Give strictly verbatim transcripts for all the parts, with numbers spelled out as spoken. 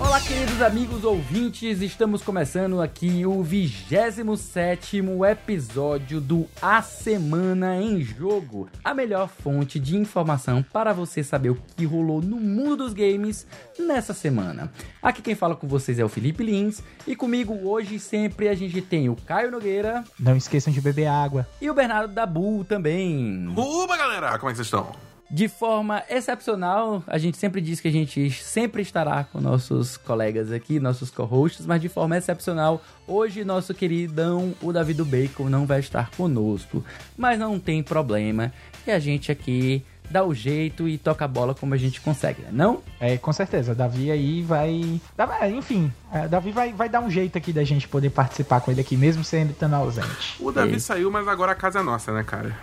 Olá, queridos amigos ouvintes, estamos começando aqui o vigésimo sétimo episódio do A Semana em Jogo, a melhor fonte de informação para você saber o que rolou no mundo dos games nessa semana. Aqui quem fala com vocês é o Felipe Lins e comigo hoje sempre a gente tem o Caio Nogueira. Não esqueçam de beber água. E o Bernardo Dabu também. Uba, galera! Como é que vocês estão? De forma excepcional, a gente sempre diz que a gente sempre estará com nossos colegas aqui, nossos co-hosts, mas de forma excepcional, hoje nosso queridão, o Davi do Bacon, não vai estar conosco. Mas não tem problema, que a gente aqui dá o jeito e toca a bola como a gente consegue, né? Não? É, com certeza, Davi aí vai... Enfim, Davi vai, vai dar um jeito aqui da gente poder participar com ele aqui, mesmo sendo tão ausente. O Davi e... saiu, mas agora a casa é nossa, né, cara?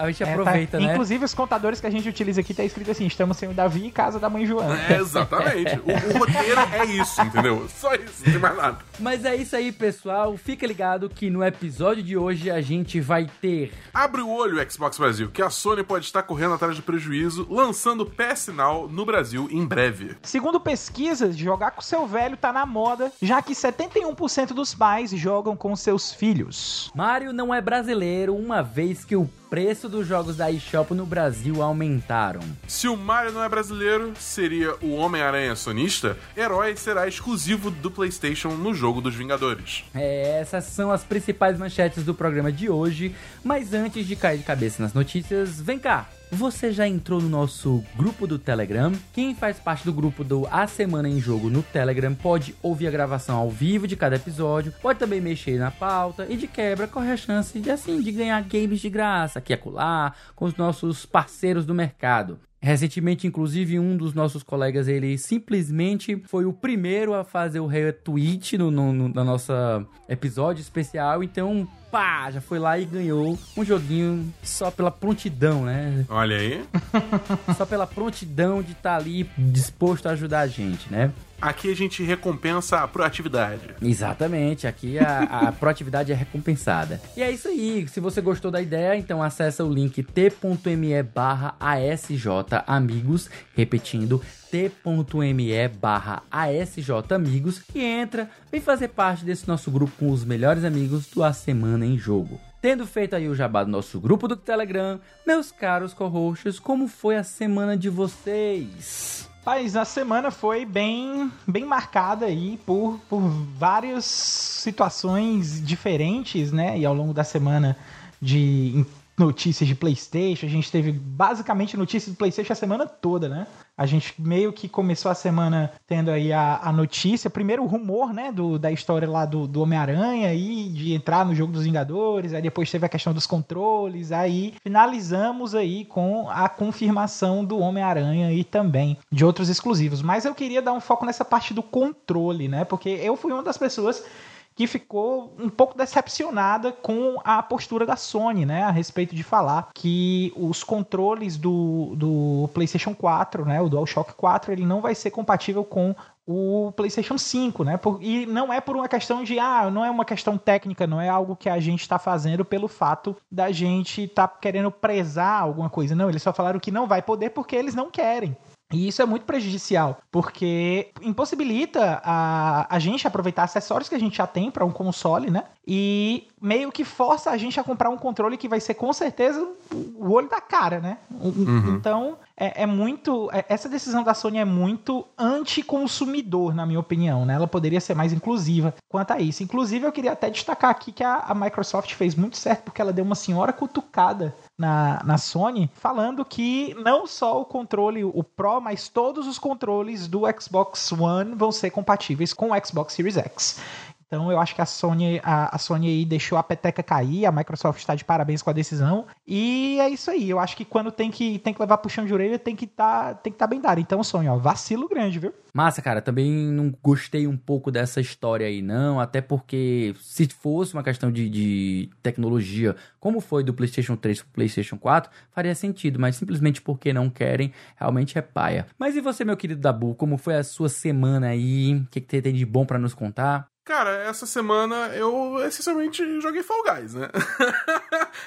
A gente aproveita, é, tá, né? Inclusive, os contadores que a gente utiliza aqui tá escrito assim: estamos sem o Davi e casa da mãe Joana. É, exatamente. O, o roteiro é isso, entendeu? Só isso, não tem mais nada. Mas é isso aí, pessoal. Fica ligado que no episódio de hoje a gente vai ter... Abre o olho, Xbox Brasil, que a Sony pode estar correndo atrás de prejuízo, lançando P S Now no Brasil em breve. Segundo pesquisas, jogar com seu velho tá na moda, já que setenta e um por cento dos pais jogam com seus filhos. Mario não é brasileiro, uma vez que o preço dos jogos da eShop no Brasil aumentaram. Se o Mario não é brasileiro, seria o Homem-Aranha sonista? Herói será exclusivo do PlayStation no jogo dos Vingadores. É, essas são as principais manchetes do programa de hoje, mas antes de cair de cabeça nas notícias, vem cá! Você já entrou no nosso grupo do Telegram? Quem faz parte do grupo do A Semana em Jogo no Telegram pode ouvir a gravação ao vivo de cada episódio, pode também mexer na pauta e de quebra corre a chance de, assim, de ganhar games de graça, aqui e acolá, com os nossos parceiros do mercado. Recentemente, inclusive, um dos nossos colegas, ele simplesmente foi o primeiro a fazer o retweet no, no, no na nossa episódio especial, então... pá, já foi lá e ganhou um joguinho só pela prontidão, né? Olha aí. Só pela prontidão de estar ali disposto a ajudar a gente, né? Aqui a gente recompensa a proatividade. Exatamente, aqui a, a proatividade é recompensada. E é isso aí, se você gostou da ideia, então acessa o link t.me barra asjamigos, repetindo, t.me barra asjamigos e entra, vem fazer parte desse nosso grupo com os melhores amigos do A Semana em Jogo. Tendo feito aí o jabá do nosso grupo do Telegram, meus caros co-hosts, como foi a semana de vocês? Mas a semana foi bem, bem marcada aí por, por várias situações diferentes, né? E ao longo da semana de notícias de PlayStation, a gente teve basicamente notícias do PlayStation a semana toda, né? A gente meio que começou a semana tendo aí a, a notícia, primeiro o rumor, né, do, da história lá do, do Homem-Aranha e de entrar no jogo dos Vingadores, aí depois teve a questão dos controles, aí finalizamos aí com a confirmação do Homem-Aranha e também de outros exclusivos. Mas eu queria dar um foco nessa parte do controle, né, porque eu fui uma das pessoas que ficou um pouco decepcionada com a postura da Sony, né, a respeito de falar que os controles do, do PlayStation quatro, né, o DualShock quatro, ele não vai ser compatível com o PlayStation cinco, né? Por, e não é por uma questão de, ah, não é uma questão técnica, não é algo que a gente tá fazendo pelo fato da gente tá querendo prezar alguma coisa, não, eles só falaram que não vai poder porque eles não querem. E isso é muito prejudicial, porque impossibilita a, a gente aproveitar acessórios que a gente já tem para um console, né? E meio que força a gente a comprar um controle que vai ser, com certeza, o olho da cara, né? Uhum. Então, é, é muito... É, essa decisão da Sony é muito anticonsumidor, na minha opinião, né? Ela poderia ser mais inclusiva quanto a isso. Inclusive, eu queria até destacar aqui que a, a Microsoft fez muito certo, porque ela deu uma senhora cutucada Na, na Sony, falando que não só o controle, o Pro, mas todos os controles do Xbox One vão ser compatíveis com o Xbox Series X. Então eu acho que a Sony, a, a Sony aí deixou a peteca cair, a Microsoft está de parabéns com a decisão, e é isso aí. Eu acho que quando tem que, tem que levar puxão de orelha, tem que tá, tem que tá bem dado. Então, Sony, ó, vacilo grande, viu? Massa, cara, também não gostei um pouco dessa história aí, não, até porque se fosse uma questão de, de tecnologia, como foi do PlayStation três pro PlayStation quatro, faria sentido, mas simplesmente porque não querem, realmente é paia. Mas e você, meu querido Dabu, como foi a sua semana aí? O que, que você tem de bom pra nos contar? Cara, essa semana eu, essencialmente, joguei Fall Guys, né?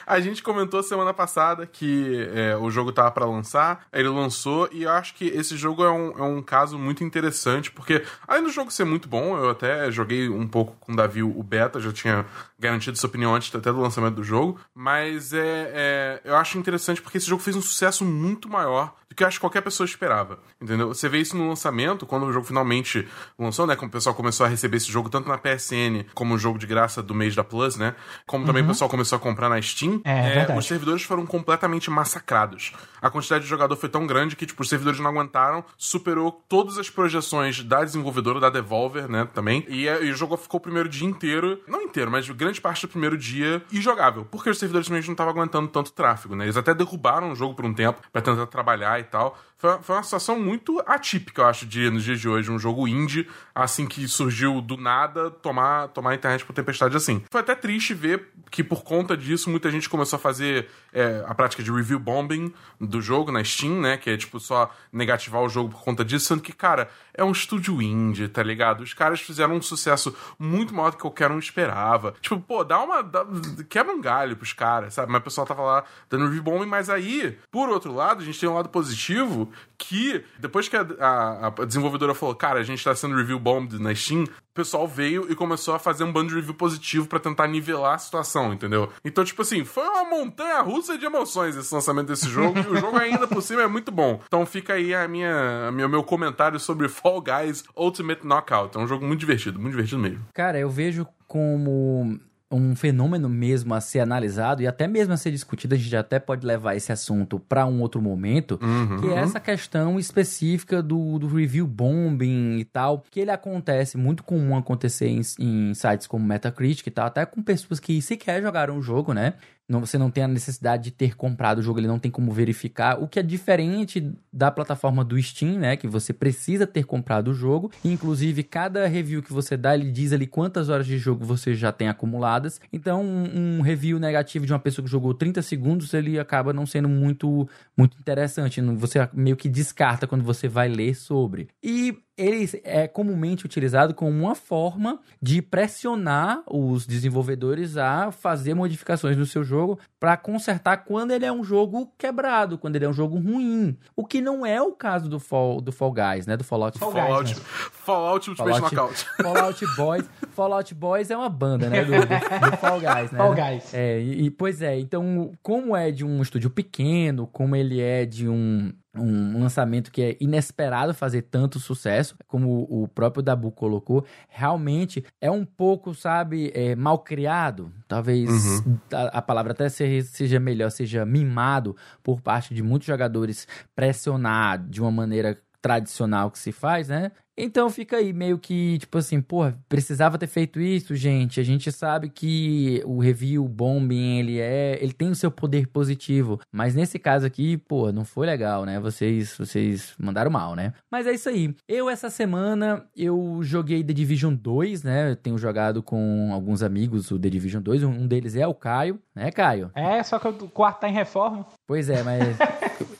A gente comentou semana passada que é, o jogo tava pra lançar, ele lançou, e eu acho que esse jogo é um, é um caso muito interessante, porque, além do jogo ser muito bom, eu até joguei um pouco com o Davi o beta, já tinha garantido sua opinião antes até do lançamento do jogo, mas é, é, eu acho interessante porque esse jogo fez um sucesso muito maior do que eu acho que qualquer pessoa esperava, entendeu? Você vê isso no lançamento, quando o jogo finalmente lançou, né? Quando o pessoal começou a receber esse jogo, tanto na P S N, como o jogo de graça do mês da Plus, né? Como também uhum. o pessoal começou a comprar na Steam, é, é, os servidores foram completamente massacrados. A quantidade de jogador foi tão grande que, tipo, os servidores não aguentaram, superou todas as projeções da desenvolvedora, da Devolver, né, também, e, e o jogo ficou o primeiro dia inteiro, não inteiro, mas grande parte do primeiro dia, injogável, porque os servidores simplesmente não estavam aguentando tanto tráfego, né? Eles até derrubaram o jogo por um tempo pra tentar trabalhar e tal. Foi uma situação muito atípica, eu acho, diria, nos dias de hoje. Um jogo indie, assim, que surgiu do nada, tomar, tomar a internet por tempestade assim. Foi até triste ver que, por conta disso, muita gente começou a fazer é, a prática de review bombing do jogo na Steam, né? Que é, tipo, só negativar o jogo por conta disso. Sendo que, cara, é um estúdio indie, tá ligado? Os caras fizeram um sucesso muito maior do que qualquer um esperava. Tipo, pô, dá uma... Dá, quebra um galho pros caras, sabe? Mas o pessoal tava lá dando review bombing, mas aí, por outro lado, a gente tem um lado positivo... que depois que a, a, a desenvolvedora falou, cara, a gente tá sendo review bombed na Steam, o pessoal veio e começou a fazer um bando de review positivo pra tentar nivelar a situação, entendeu? Então, tipo assim, foi uma montanha russa de emoções esse lançamento desse jogo, e o jogo ainda por cima é muito bom. Então fica aí a minha, a minha, meu comentário sobre Fall Guys Ultimate Knockout. É um jogo muito divertido, muito divertido mesmo. Cara, eu vejo como... um fenômeno mesmo a ser analisado e até mesmo a ser discutido, a gente até pode levar esse assunto para um outro momento, uhum, que é essa questão específica do, do review bombing e tal, que ele acontece, muito comum acontecer em, em sites como Metacritic e tal, até com pessoas que sequer jogaram o jogo, né? Não, você não tem a necessidade de ter comprado o jogo, ele não tem como verificar, o que é diferente da plataforma do Steam, né, que você precisa ter comprado o jogo, inclusive cada review que você dá, ele diz ali quantas horas de jogo você já tem acumuladas, então um, um review negativo de uma pessoa que jogou trinta segundos, ele acaba não sendo muito, muito interessante, você meio que descarta quando você vai ler sobre, e... ele é comumente utilizado como uma forma de pressionar os desenvolvedores a fazer modificações no seu jogo para consertar quando ele é um jogo quebrado, quando ele é um jogo ruim. O que não é o caso do Fall, do Fall Guys, né? Do Fallout. Fall Guys, né? Fallout Ultimate Knockout. Fallout Boys. Fallout Boys é uma banda, né? Do, do, do Fall Guys, né? Fall Guys. É, e, pois é, então, como é de um estúdio pequeno, como ele é de um... um lançamento que é inesperado fazer tanto sucesso, como o próprio Dabu colocou, realmente é um pouco, sabe, é, mal criado, talvez uhum. a, a palavra até seja melhor, seja mimado por parte de muitos jogadores, pressionado de uma maneira tradicional que se faz, né? Então fica aí meio que, tipo assim, porra, precisava ter feito isso, gente. A gente sabe que o review bombing, ele é, ele tem o seu poder positivo, mas nesse caso aqui, porra, não foi legal, né? Vocês, vocês mandaram mal, né? Mas é isso aí. Eu, essa semana, eu joguei The Division dois, né? Eu tenho jogado com alguns amigos o The Division dois, um deles é o Caio, né, Caio? É, só que o quarto tá em reforma. Pois é, mas...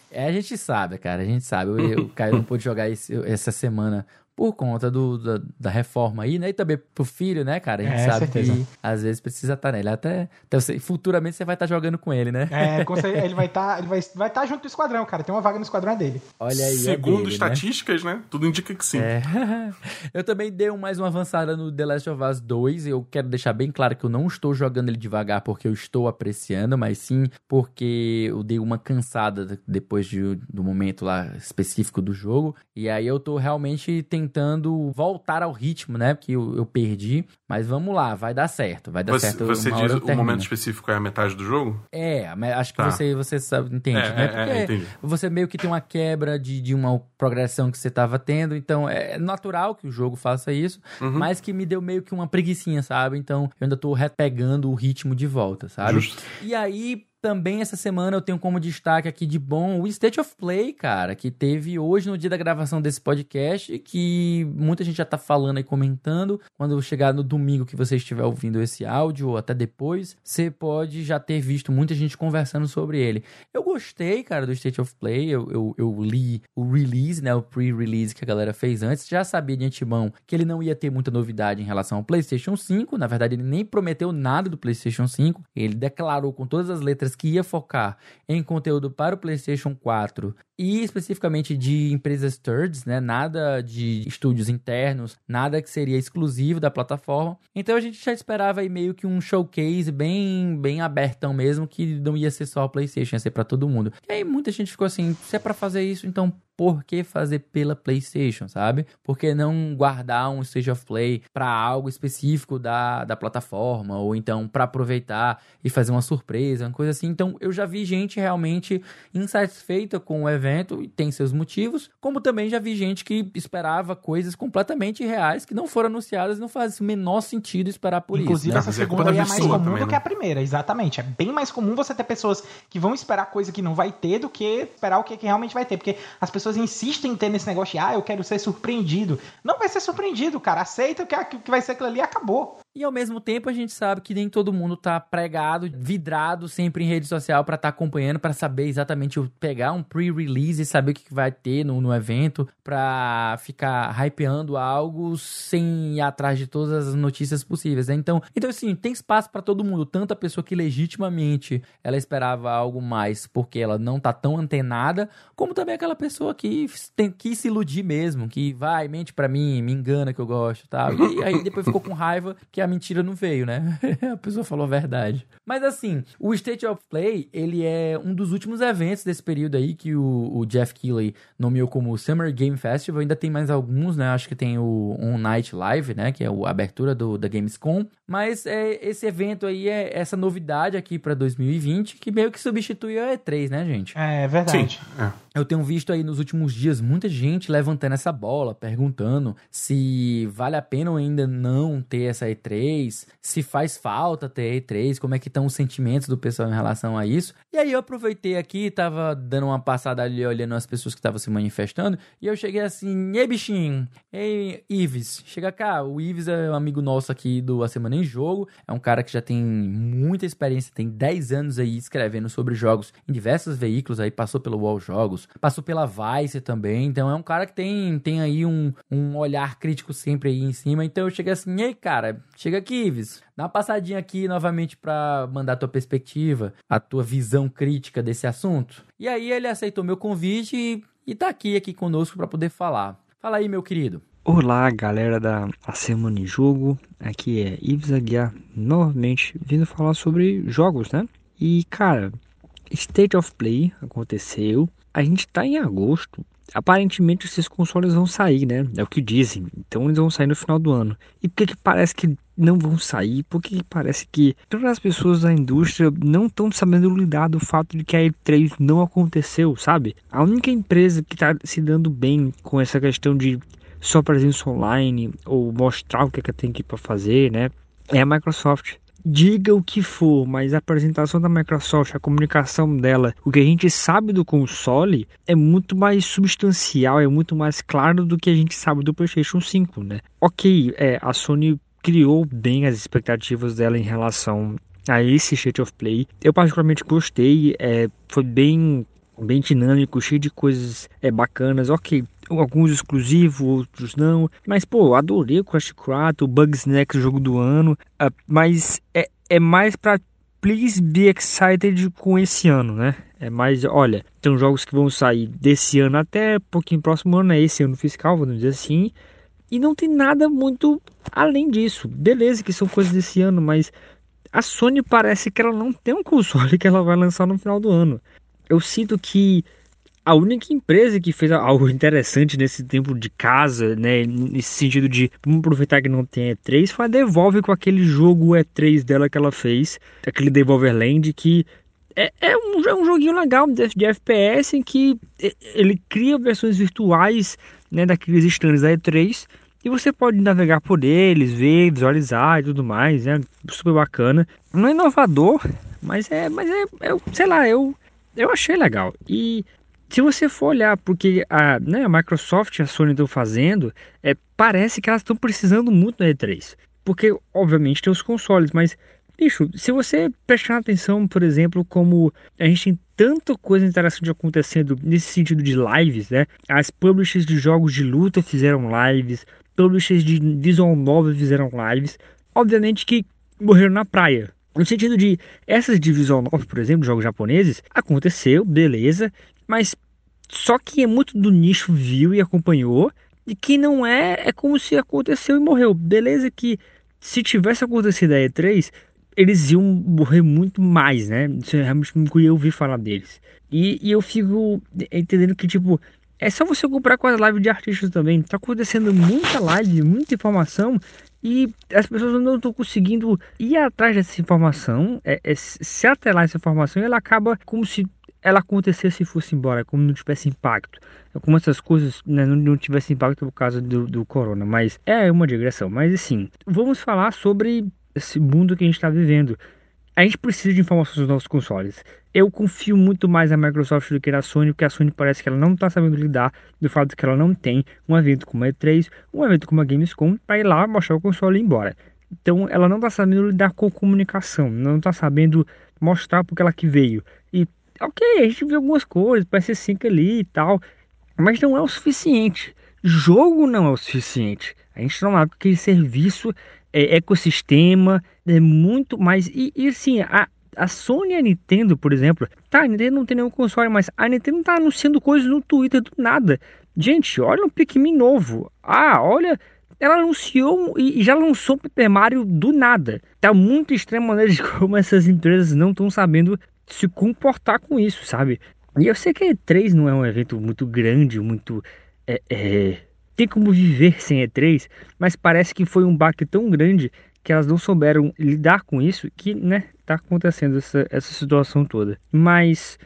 É, a gente sabe, cara, a gente sabe. O Caio não pôde jogar esse, essa semana por conta do, da, da reforma aí, né? E também pro filho, né, cara? A gente é, sabe certeza. Que às vezes precisa estar nele. Até, até você, futuramente você vai estar jogando com ele, né? É, com certeza, ele vai estar ele vai, vai estar junto do esquadrão, cara. Tem uma vaga no esquadrão dele. Olha aí. Segundo é dele, estatísticas, né? né? Tudo indica que sim. É. Eu também dei mais uma avançada no The Last of Us dois. Eu quero deixar bem claro que eu não estou jogando ele devagar porque eu estou apreciando, mas sim porque eu dei uma cansada depois de, do momento lá específico do jogo. E aí eu tô realmente tentando voltar ao ritmo, né? Porque eu, eu perdi. Mas vamos lá, vai dar certo. Vai dar você, certo. Você diz o momento específico é a metade do jogo? É, acho que tá. você, você sabe, entende, é, né? Porque é, entendi. Você meio que tem uma quebra de, de uma progressão que você estava tendo, então é natural que o jogo faça isso, uhum. mas que me deu meio que uma preguicinha, sabe? Então eu ainda tô repegando o ritmo de volta, sabe? Justo. E aí... Também essa semana eu tenho como destaque aqui de bom o State of Play, cara, que teve hoje no dia da gravação desse podcast e que muita gente já tá falando e comentando. Quando chegar no domingo que você estiver ouvindo esse áudio ou até depois, você pode já ter visto muita gente conversando sobre ele. Eu gostei, cara, do State of Play. Eu, eu, eu li o release, né, o pre-release que a galera fez antes. Já sabia de antemão que ele não ia ter muita novidade em relação ao PlayStation cinco. Na verdade, ele nem prometeu nada do PlayStation cinco. Ele declarou com todas as letras que ia focar em conteúdo para o PlayStation quatro e especificamente de empresas thirds, né? Nada de estúdios internos, nada que seria exclusivo da plataforma. Então a gente já esperava aí meio que um showcase bem, bem abertão mesmo, que não ia ser só o PlayStation, ia ser para todo mundo. E aí muita gente ficou assim, se é para fazer isso, então por que fazer pela PlayStation, sabe? Por que não guardar um Stage of Play para algo específico da, da plataforma, ou então para aproveitar e fazer uma surpresa, uma coisa assim. Então eu já vi gente realmente insatisfeita com o evento, e tem seus motivos, como também já vi gente que esperava coisas completamente irreais que não foram anunciadas, não faz o menor sentido esperar por Inclusive, isso. Inclusive, né? essa segunda é, é mais comum também, do né? que a primeira, exatamente. É bem mais comum você ter pessoas que vão esperar coisa que não vai ter do que esperar o que realmente vai ter, porque as pessoas Pessoas insistem em ter nesse negócio de, ah, eu quero ser surpreendido. Não vai ser surpreendido, cara. Aceita que, que vai ser aquilo ali e acabou. E ao mesmo tempo a gente sabe que nem todo mundo tá pregado, vidrado sempre em rede social pra tá acompanhando, pra saber exatamente, pegar um pre-release e saber o que vai ter no, no evento, pra ficar hypeando algo sem ir atrás de todas as notícias possíveis, né? Então, então assim, tem espaço pra todo mundo, tanto a pessoa que legitimamente ela esperava algo mais porque ela não tá tão antenada, como também aquela pessoa que tem que se iludir mesmo, que vai, mente pra mim, me engana que eu gosto, tá? E aí depois ficou com raiva que a mentira não veio, né? A pessoa falou a verdade. Mas assim, o State of Play, ele é um dos últimos eventos desse período aí que o, o Jeff Keighley nomeou como Summer Game Festival. Ainda tem mais alguns, né? Acho que tem o On Night Live, né? Que é a abertura do, da Gamescom. Mas é, esse evento aí é essa novidade aqui pra dois mil e vinte, que meio que substitui a E três, né, gente? É, é verdade. Sim. Eu tenho visto aí nos últimos dias muita gente levantando essa bola, perguntando se vale a pena ou ainda não ter essa E três. Se faz falta ter E três, como é que estão os sentimentos do pessoal em relação a isso. E aí eu aproveitei aqui, tava dando uma passada ali, olhando as pessoas que estavam se manifestando, e eu cheguei assim, ei bichinho, ei Ives, chega cá. O Ives é um amigo nosso aqui do A Semana em Jogo, é um cara que já tem muita experiência, tem dez anos aí escrevendo sobre jogos em diversos veículos, aí passou pelo Wall Jogos, passou pela Vice também, então é um cara que tem, tem aí um, um olhar crítico sempre aí em cima. Então eu cheguei assim, ei cara, chega aqui, Ives. Dá uma passadinha aqui novamente pra mandar a tua perspectiva, a tua visão crítica desse assunto. E aí ele aceitou meu convite e, e tá aqui, aqui conosco pra poder falar. Fala aí, meu querido. Olá, galera da A Semana em Jogo. Aqui é Ives Aguiar, novamente, vindo falar sobre jogos, né? E, cara, State of Play aconteceu. A gente tá em agosto. Aparentemente, esses consoles vão sair, né? É o que dizem. Então, eles vão sair no final do ano. E por que que parece que não vão sair? Por que que parece que todas as pessoas da indústria não estão sabendo lidar do fato de que a E três não aconteceu, sabe? A única empresa que está se dando bem com essa questão de só presença online ou mostrar o que é que tem aqui para fazer, né? É a Microsoft. Diga o que for, mas a apresentação da Microsoft, a comunicação dela, o que a gente sabe do console é muito mais substancial, é muito mais claro do que a gente sabe do PlayStation cinco, né? Ok, é, a Sony criou bem as expectativas dela em relação a esse State of Play. Eu particularmente gostei, é, foi bem, bem dinâmico, cheio de coisas é, bacanas, ok. Alguns exclusivos, outros não. Mas, pô, adorei o Crash quatro, o Bugsnax, o jogo do ano. Uh, mas é, é mais pra please be excited com esse ano, né? É mais, olha, tem jogos que vão sair desse ano até pouquinho próximo ano. É esse ano fiscal, vamos dizer assim. E não tem nada muito além disso. Beleza que são coisas desse ano, mas a Sony parece que ela não tem um console que ela vai lançar no final do ano. Eu sinto que a única empresa que fez algo interessante nesse tempo de casa, né, nesse sentido de vamos aproveitar que não tem E três, foi a Devolver com aquele jogo E três dela que ela fez, aquele Devolverland, que é, é, um, é um joguinho legal de F P S em que ele cria versões virtuais, né, daqueles stands da E três, e você pode navegar por eles, ver, visualizar e tudo mais, é, né, super bacana. Não é inovador, mas é, mas é, é sei lá, eu, eu achei legal. E se você for olhar porque a, né, a Microsoft e a Sony estão fazendo, é, parece que elas estão precisando muito da E três. Porque, obviamente, tem os consoles, mas, bicho, se você prestar atenção, por exemplo, como a gente tem tanta coisa interessante acontecendo nesse sentido de lives, né? As publishers de jogos de luta fizeram lives, publishers de visual novel fizeram lives, obviamente que morreram na praia. No sentido de, essas de visual novel, por exemplo, jogos japoneses, aconteceu, beleza, mas só quem é muito do nicho viu e acompanhou, e quem não é, é como se aconteceu e morreu. Beleza que se tivesse acontecido a E três, eles iam morrer muito mais, né? Isso eu realmente não queria ouvir falar deles. E, e eu fico entendendo que, tipo, é só você comprar com as lives de artistas também. Tá acontecendo muita live, muita informação, e as pessoas não estão conseguindo ir atrás dessa informação, é, é, se atrelar essa informação, e ela acaba como se ela acontecesse e fosse embora, como não tivesse impacto. Como essas coisas, né, não, não tivesse impacto por causa do, do corona, mas é uma digressão. Mas assim, vamos falar sobre esse mundo que a gente está vivendo. A gente precisa de informações dos nossos consoles. Eu confio muito mais na Microsoft do que na Sony, porque a Sony parece que ela não está sabendo lidar do fato de que ela não tem um evento como a E três, um evento como a Gamescom, para ir lá, mostrar o console e ir embora. Então ela não está sabendo lidar com comunicação, não está sabendo mostrar porque ela que veio. E ok, a gente viu algumas coisas, P S cinco ali e tal, mas não é o suficiente. Jogo não é o suficiente. A gente não sabe que serviço, é, ecossistema, é muito mais. E, e sim, a, a Sony e a Nintendo, por exemplo, tá, a Nintendo não tem nenhum console, mas a Nintendo tá anunciando coisas no Twitter do nada. Gente, olha um Pikmin novo. Ah, olha, ela anunciou e já lançou o Super Mario do nada. Tá muito extrema maneira de como essas empresas não estão sabendo se comportar com isso, sabe? E eu sei que a E três não é um evento muito grande, muito... É, é, tem como viver sem E três, mas parece que foi um baque tão grande que elas não souberam lidar com isso que, né, tá acontecendo essa, essa situação toda. Mas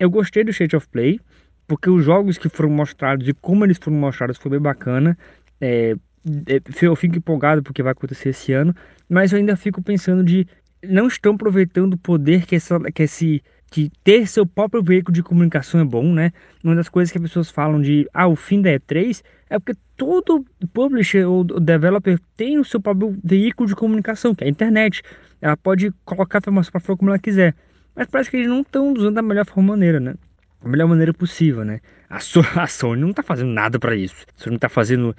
eu gostei do State of Play, porque os jogos que foram mostrados e como eles foram mostrados foi bem bacana. É, eu fico empolgado porque vai acontecer esse ano, mas eu ainda fico pensando de... não estão aproveitando o poder que, essa, que, esse, que ter seu próprio veículo de comunicação é bom, né? Uma das coisas que as pessoas falam de, ah, o fim da E três, é porque todo publisher ou developer tem o seu próprio veículo de comunicação, que é a internet. Ela pode colocar a informação para fora como ela quiser. Mas parece que eles não estão usando da melhor forma maneira, né? Da melhor maneira possível, né? A, so- a Sony não está fazendo nada para isso. A Sony não está fazendo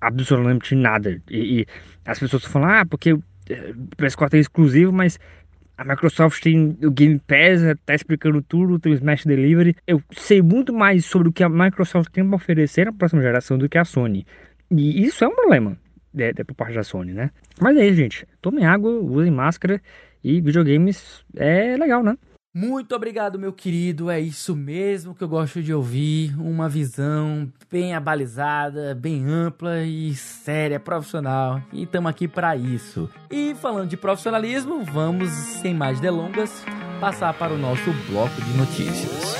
absolutamente nada. E, e as pessoas falam, ah, porque... o P S quatro é exclusivo, mas a Microsoft tem o Game Pass, tá explicando tudo, tem o Smash Delivery. Eu sei muito mais sobre o que a Microsoft tem para oferecer na próxima geração do que a Sony. E isso é um problema, é, é por parte da Sony, né? Mas é isso, gente. Tomem água, usem máscara, e videogames é legal, né? Muito obrigado, meu querido. É isso mesmo que eu gosto de ouvir. Uma visão bem abalizada, bem ampla e séria, profissional. E estamos aqui para isso. E falando de profissionalismo, vamos, sem mais delongas, passar para o nosso bloco de notícias.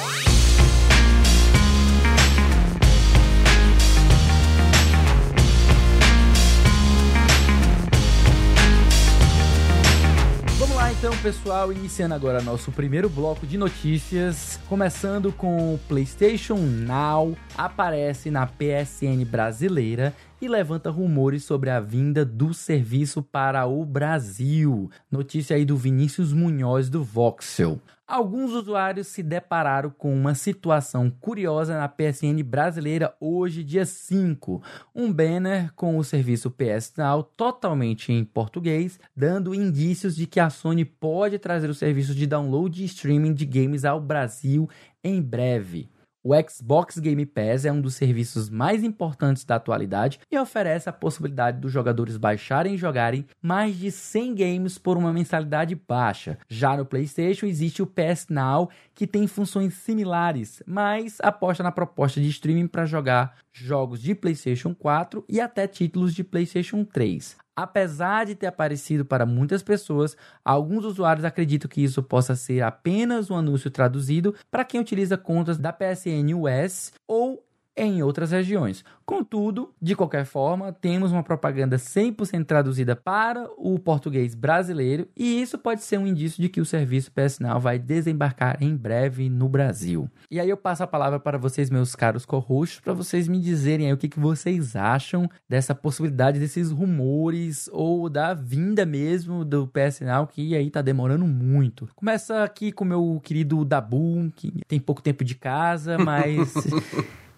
Então, pessoal, iniciando agora nosso primeiro bloco de notícias, começando com o PlayStation Now, aparece na P S N brasileira e levanta rumores sobre a vinda do serviço para o Brasil. Notícia aí do Vinícius Munhoz, do Voxel. Alguns usuários se depararam com uma situação curiosa na P S N brasileira hoje, dia cinco. Um banner com o serviço P S Now totalmente em português, dando indícios de que a Sony pode trazer o serviço de download e streaming de games ao Brasil em breve. O Xbox Game Pass é um dos serviços mais importantes da atualidade e oferece a possibilidade dos jogadores baixarem e jogarem mais de cem games por uma mensalidade baixa. Já no PlayStation existe o P S Now, que tem funções similares, mas aposta na proposta de streaming para jogar jogos de PlayStation quatro e até títulos de PlayStation três. Apesar de ter aparecido para muitas pessoas, alguns usuários acreditam que isso possa ser apenas um anúncio traduzido para quem utiliza contas da P S N U S ou em outras regiões. Contudo, de qualquer forma, temos uma propaganda cem por cento traduzida para o português brasileiro e isso pode ser um indício de que o serviço P S Now vai desembarcar em breve no Brasil. E aí eu passo a palavra para vocês, meus caros co-hosts, para vocês me dizerem aí o que, que vocês acham dessa possibilidade, desses rumores ou da vinda mesmo do P S Now, que aí tá demorando muito. Começa aqui com o meu querido Dabu, que tem pouco tempo de casa, mas...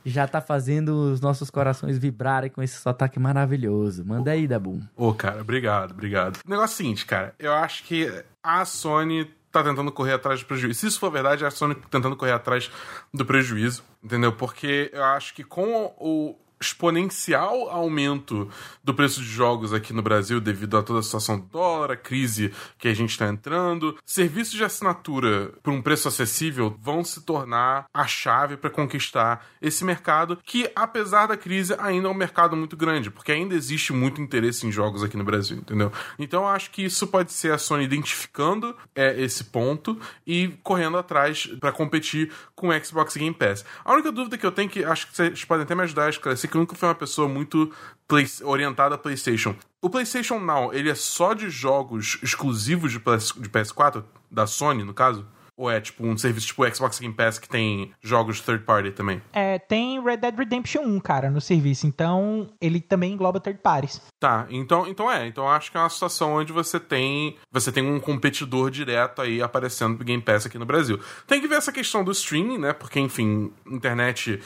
já tá fazendo os nossos corações vibrarem com esse sotaque maravilhoso. Manda aí, Dabu. Ô, oh, cara, obrigado, obrigado. O negócio é o seguinte, cara. Eu acho que a Sony tá tentando correr atrás do prejuízo. Se isso for verdade, é a Sony tentando correr atrás do prejuízo, entendeu? Porque eu acho que com o exponencial aumento do preço de jogos aqui no Brasil devido a toda a situação do dólar, a crise que a gente está entrando. Serviços de assinatura por um preço acessível vão se tornar a chave para conquistar esse mercado que, apesar da crise, ainda é um mercado muito grande, porque ainda existe muito interesse em jogos aqui no Brasil, entendeu? Então eu acho que isso pode ser a Sony identificando é, esse ponto e correndo atrás para competir com o Xbox Game Pass. A única dúvida que eu tenho, que acho que vocês podem até me ajudar a esclarecer, que eu nunca fui uma pessoa muito play- orientada a PlayStation. O PlayStation Now, ele é só de jogos exclusivos de, P S- de P S quatro? Da Sony, no caso? Ou é tipo um serviço tipo Xbox Game Pass que tem jogos third party também? É, tem Red Dead Redemption um, cara, no serviço. Então, ele também engloba third parties. Tá, então, então é. Então acho que é uma situação onde você tem, você tem um competidor direto aí aparecendo pro Game Pass aqui no Brasil. Tem que ver essa questão do streaming, né? Porque, enfim, internet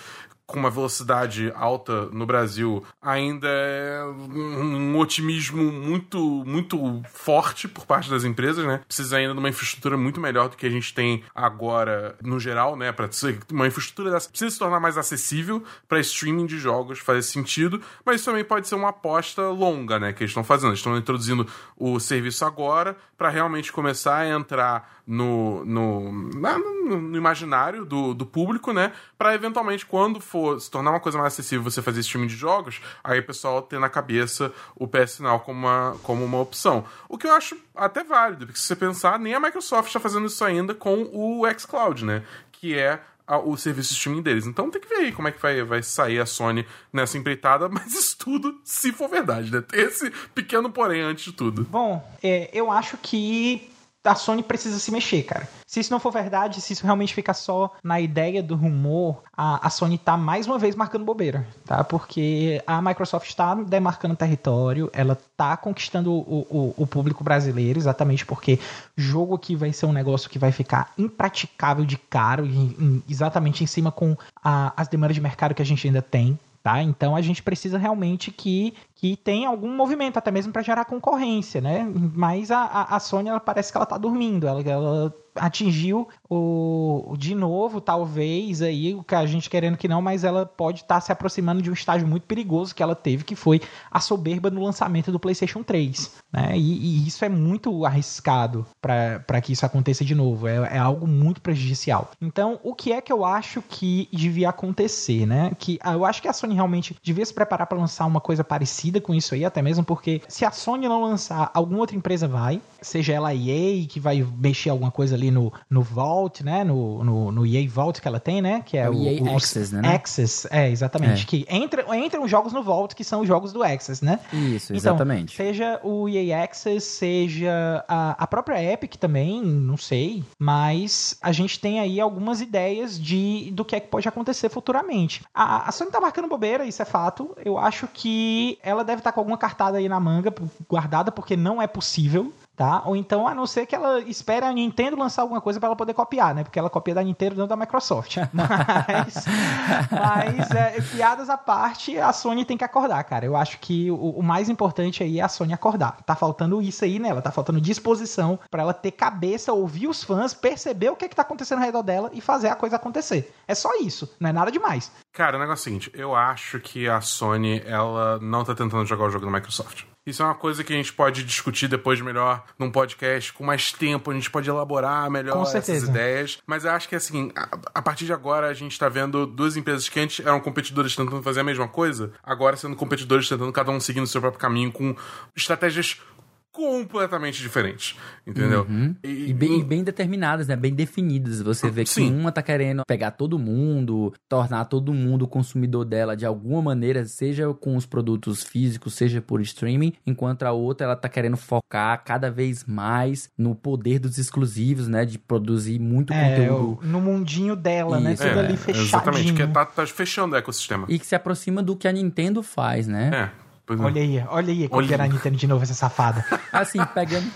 com uma velocidade alta no Brasil ainda é um otimismo muito, muito forte por parte das empresas, né? Precisa ainda de uma infraestrutura muito melhor do que a gente tem agora no geral, né? Pra ser uma infraestrutura dessa precisa se tornar mais acessível para streaming de jogos, fazer sentido, mas isso também pode ser uma aposta longa, né? Que eles estão fazendo. Eles estão introduzindo o serviço agora para realmente começar a entrar no, no, no, no imaginário do, do público, né? Para eventualmente, quando for For, se tornar uma coisa mais acessível você fazer streaming de jogos, aí o pessoal tem na cabeça o P S Now como uma, como uma opção. O que eu acho até válido, porque se você pensar, nem a Microsoft está fazendo isso ainda com o xCloud, né? Que é a, o serviço de streaming deles. Então tem que ver aí como é que vai, vai sair a Sony nessa empreitada, mas isso tudo se for verdade, né? Tem esse pequeno porém antes de tudo. Bom, é, eu acho que a Sony precisa se mexer, cara. Se isso não for verdade, se isso realmente ficar só na ideia do rumor, a, a Sony tá mais uma vez marcando bobeira, tá? Porque a Microsoft tá demarcando território, ela tá conquistando o, o, o público brasileiro, exatamente porque jogo aqui vai ser um negócio que vai ficar impraticável de caro, em, em, exatamente em cima com a, as demandas de mercado que a gente ainda tem. Tá? Então a gente precisa realmente que, que tenha algum movimento, até mesmo para gerar concorrência, né? Mas a, a, a Sony, ela parece que ela tá dormindo, ela, ela atingiu o, de novo, talvez, aí, o que a gente querendo que não, mas ela pode estar tá se aproximando de um estágio muito perigoso que ela teve, que foi a soberba no lançamento do PlayStation três, né? E, e isso é muito arriscado para que isso aconteça de novo, é, é algo muito prejudicial. Então, o que é que eu acho que devia acontecer, né? Que, eu acho que a Sony realmente devia se preparar para lançar uma coisa parecida com isso aí, até mesmo porque se a Sony não lançar, alguma outra empresa vai, seja ela a E A, que vai mexer alguma coisa ali no, no Vault, né, no, no, no E A Vault que ela tem, né, que é o, o E A o, Access, o, né? Access, é, exatamente, é. Que entra, entram jogos no Vault, que são os jogos do Access, né? Isso, exatamente. Então, seja o E A Access, seja a, a própria Epic também, não sei, mas a gente tem aí algumas ideias de, do que é que pode acontecer futuramente. A, a Sony tá marcando bobeira, isso é fato. Eu acho que ela deve estar com alguma cartada aí na manga guardada, porque não é possível tá? Ou então, a não ser que ela espere a Nintendo lançar alguma coisa para ela poder copiar, né? Porque ela copia da Nintendo, não da Microsoft. Mas, mas é, piadas à parte, a Sony tem que acordar, cara. Eu acho que o, o mais importante aí é a Sony acordar. Tá faltando isso aí nela, tá faltando disposição para ela ter cabeça, ouvir os fãs, perceber o que é que tá acontecendo ao redor dela e fazer a coisa acontecer. É só isso, não é nada demais. Cara, o negócio é o seguinte, eu acho que a Sony, ela não tá tentando jogar o jogo da Microsoft. Isso é uma coisa que a gente pode discutir depois melhor num podcast com mais tempo, a gente pode elaborar melhor essas ideias. Mas eu acho que, assim, a, a partir de agora a gente tá vendo duas empresas que antes eram competidoras tentando fazer a mesma coisa, agora sendo competidores tentando cada um seguindo o seu próprio caminho com estratégias completamente diferentes, entendeu? Uhum. E, e, bem, e bem determinadas, né? Bem definidas. Você vê que sim, uma tá querendo pegar todo mundo, tornar todo mundo consumidor dela de alguma maneira, seja com os produtos físicos, seja por streaming, enquanto a outra, ela tá querendo focar cada vez mais no poder dos exclusivos, né? De produzir muito é, conteúdo. No mundinho dela, isso, né? Tudo é, ali fechadinho. Exatamente, que tá, tá fechando o ecossistema. E que se aproxima do que a Nintendo faz, né? É. Olha aí, olha aí, copiar a Nintendo de novo, essa safada. Assim, pegando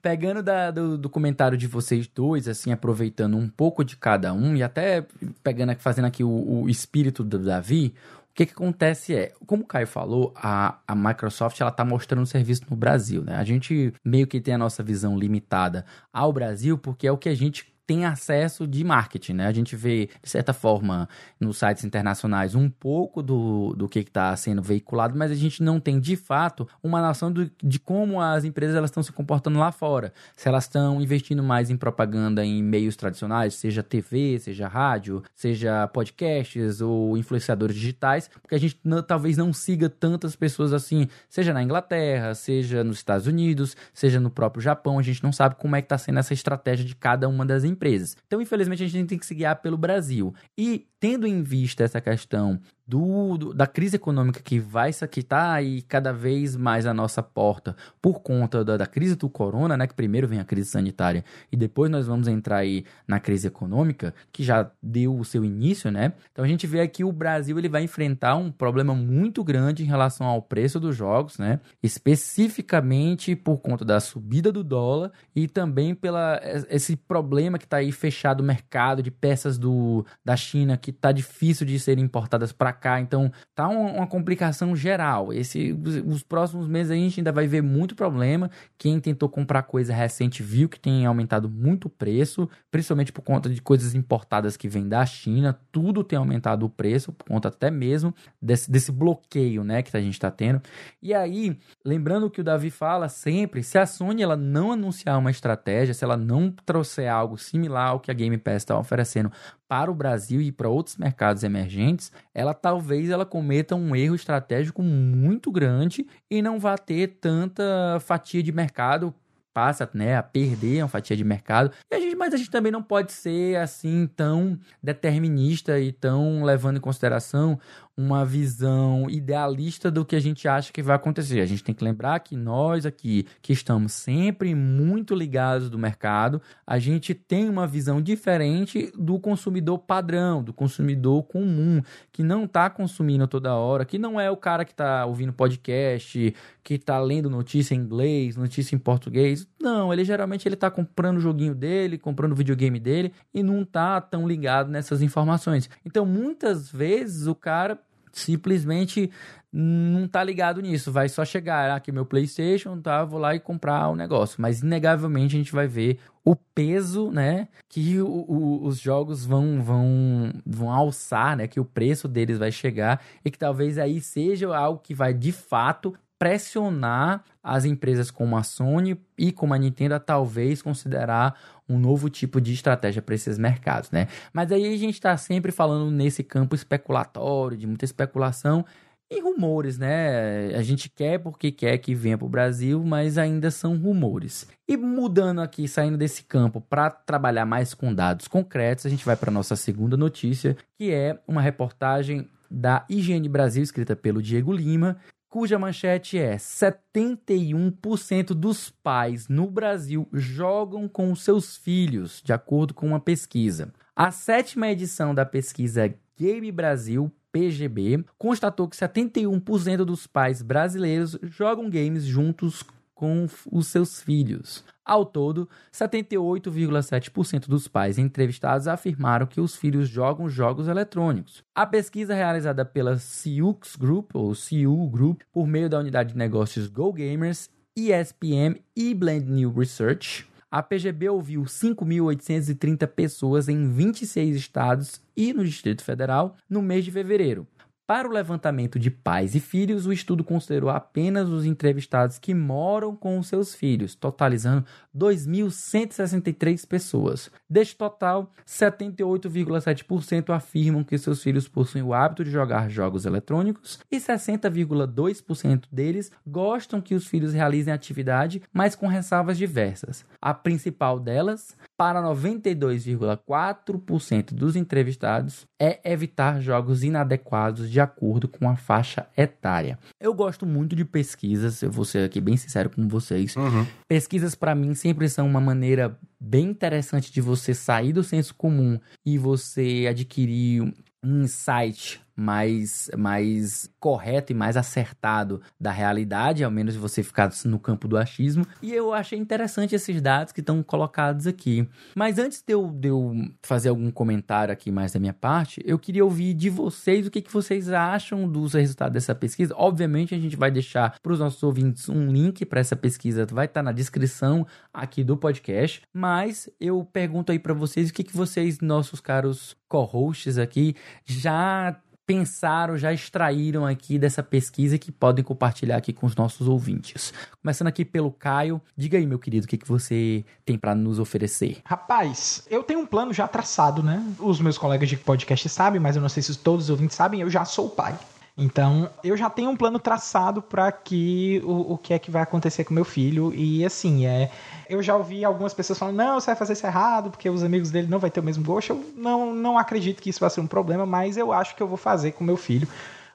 pegando da, do, do comentário de vocês dois, assim, aproveitando um pouco de cada um e até pegando, fazendo aqui o, o espírito do Davi, o que que acontece é, como o Caio falou, a, a Microsoft, ela tá mostrando um serviço no Brasil, né? A gente meio que tem a nossa visão limitada ao Brasil, porque é o que a gente tem acesso de marketing, né? A gente vê, de certa forma, nos sites internacionais um pouco do, do que está sendo veiculado, mas a gente não tem, de fato, uma noção do, de como as empresas estão se comportando lá fora. Se elas estão investindo mais em propaganda em meios tradicionais, seja T V, seja rádio, seja podcasts ou influenciadores digitais, porque a gente não, talvez não siga tantas pessoas assim, seja na Inglaterra, seja nos Estados Unidos, seja no próprio Japão. A gente não sabe como é que está sendo essa estratégia de cada uma das empresas. empresas. Então, infelizmente, a gente tem que se guiar pelo Brasil. E, tendo em vista essa questão do, do, da crise econômica que vai saquitar aí cada vez mais a nossa porta por conta da, da crise do corona, né? Que primeiro vem a crise sanitária e depois nós vamos entrar aí na crise econômica, que já deu o seu início, né? Então, a gente vê aqui o Brasil, ele vai enfrentar um problema muito grande em relação ao preço dos jogos, né? Especificamente por conta da subida do dólar e também pela esse problema que está aí fechado o mercado de peças do, da China, que está difícil de serem importadas para cá. Então, tá uma, uma complicação geral. Esse, os, os próximos meses a gente ainda vai ver muito problema. Quem tentou comprar coisa recente viu que tem aumentado muito o preço, principalmente por conta de coisas importadas que vêm da China. Tudo tem aumentado o preço, por conta até mesmo desse, desse bloqueio, né, que a gente tá tendo. E aí, lembrando que o Davi fala sempre, se a Sony ela não anunciar uma estratégia, se ela não trouxer algo similar ao que a Game Pass está oferecendo para o Brasil e para outros mercados emergentes, ela talvez ela cometa um erro estratégico muito grande e não vá ter tanta fatia de mercado, passa, né, a perder uma fatia de mercado. E a gente, mas a gente também não pode ser assim tão determinista e tão levando em consideração uma visão idealista do que a gente acha que vai acontecer. A gente tem que lembrar que nós aqui, que estamos sempre muito ligados do mercado, a gente tem uma visão diferente do consumidor padrão, do consumidor comum, que não está consumindo toda hora, que não é o cara que está ouvindo podcast, que está lendo notícia em inglês, notícia em português. Não, ele geralmente está comprando o joguinho dele, comprando o videogame dele e não está tão ligado nessas informações. Então, muitas vezes o cara simplesmente não tá ligado nisso, vai só chegar aqui meu PlayStation, tá, vou lá e comprar o negócio, mas inegavelmente a gente vai ver o peso, né, que o, o, os jogos vão, vão, vão alçar, né, que o preço deles vai chegar e que talvez aí seja algo que vai de fato pressionar as empresas como a Sony e como a Nintendo a talvez considerar um novo tipo de estratégia para esses mercados, né? Mas aí a gente está sempre falando nesse campo especulatório, de muita especulação e rumores, né? A gente quer porque quer que venha para o Brasil, mas ainda são rumores. E mudando aqui, saindo desse campo para trabalhar mais com dados concretos, a gente vai para a nossa segunda notícia, que é uma reportagem da I G N Brasil, escrita pelo Diego Lima, cuja manchete é setenta e um por cento dos pais no Brasil jogam com seus filhos, de acordo com uma pesquisa. A sétima edição da pesquisa Game Brasil, P G B, constatou que setenta e um por cento dos pais brasileiros jogam games juntos com os seus filhos. Ao todo, setenta e oito vírgula sete por cento dos pais entrevistados afirmaram que os filhos jogam jogos eletrônicos. A pesquisa realizada pela Ciux Group, ou Ciux Group, por meio da unidade de negócios Go Gamers, E S P M e Blend New Research, a P G B ouviu cinco mil oitocentas e trinta pessoas em vinte e seis estados e no Distrito Federal no mês de fevereiro. Para o levantamento de pais e filhos, o estudo considerou apenas os entrevistados que moram com os seus filhos, totalizando dois mil cento e sessenta e três pessoas. Deste total, setenta e oito vírgula sete por cento afirmam que seus filhos possuem o hábito de jogar jogos eletrônicos e sessenta vírgula dois por cento deles gostam que os filhos realizem a atividade, mas com ressalvas diversas. A principal delas, para noventa e dois vírgula quatro por cento dos entrevistados, é evitar jogos inadequados de acordo com a faixa etária. Eu gosto muito de pesquisas, eu vou ser aqui bem sincero com vocês. Uhum. Pesquisas, para mim, sempre são uma maneira bem interessante de você sair do senso comum e você adquirir um insight mais, mais correto e mais acertado da realidade, ao menos você ficar no campo do achismo. E eu achei interessante esses dados que estão colocados aqui. Mas antes de eu, de eu fazer algum comentário aqui mais da minha parte, eu queria ouvir de vocês o que, que vocês acham dos resultados dessa pesquisa. Obviamente, a gente vai deixar para os nossos ouvintes um link para essa pesquisa, vai estar tá na descrição aqui do podcast. Mas eu pergunto aí para vocês o que, que vocês, nossos caros co-hosts aqui, já pensaram, já extraíram aqui dessa pesquisa que podem compartilhar aqui com os nossos ouvintes. Começando aqui pelo Caio, diga aí, meu querido, o que, que você tem para nos oferecer? Rapaz, eu tenho um plano já traçado, né? Os meus colegas de podcast sabem, mas eu não sei se todos os ouvintes sabem, eu já sou pai. Então, eu já tenho um plano traçado para que o, o que é que vai acontecer com meu filho. E assim, é, eu já ouvi algumas pessoas falando, não, você vai fazer isso errado, porque os amigos dele não vão ter o mesmo gosto. Eu não, não acredito que isso vai ser um problema, mas eu acho que eu vou fazer com meu filho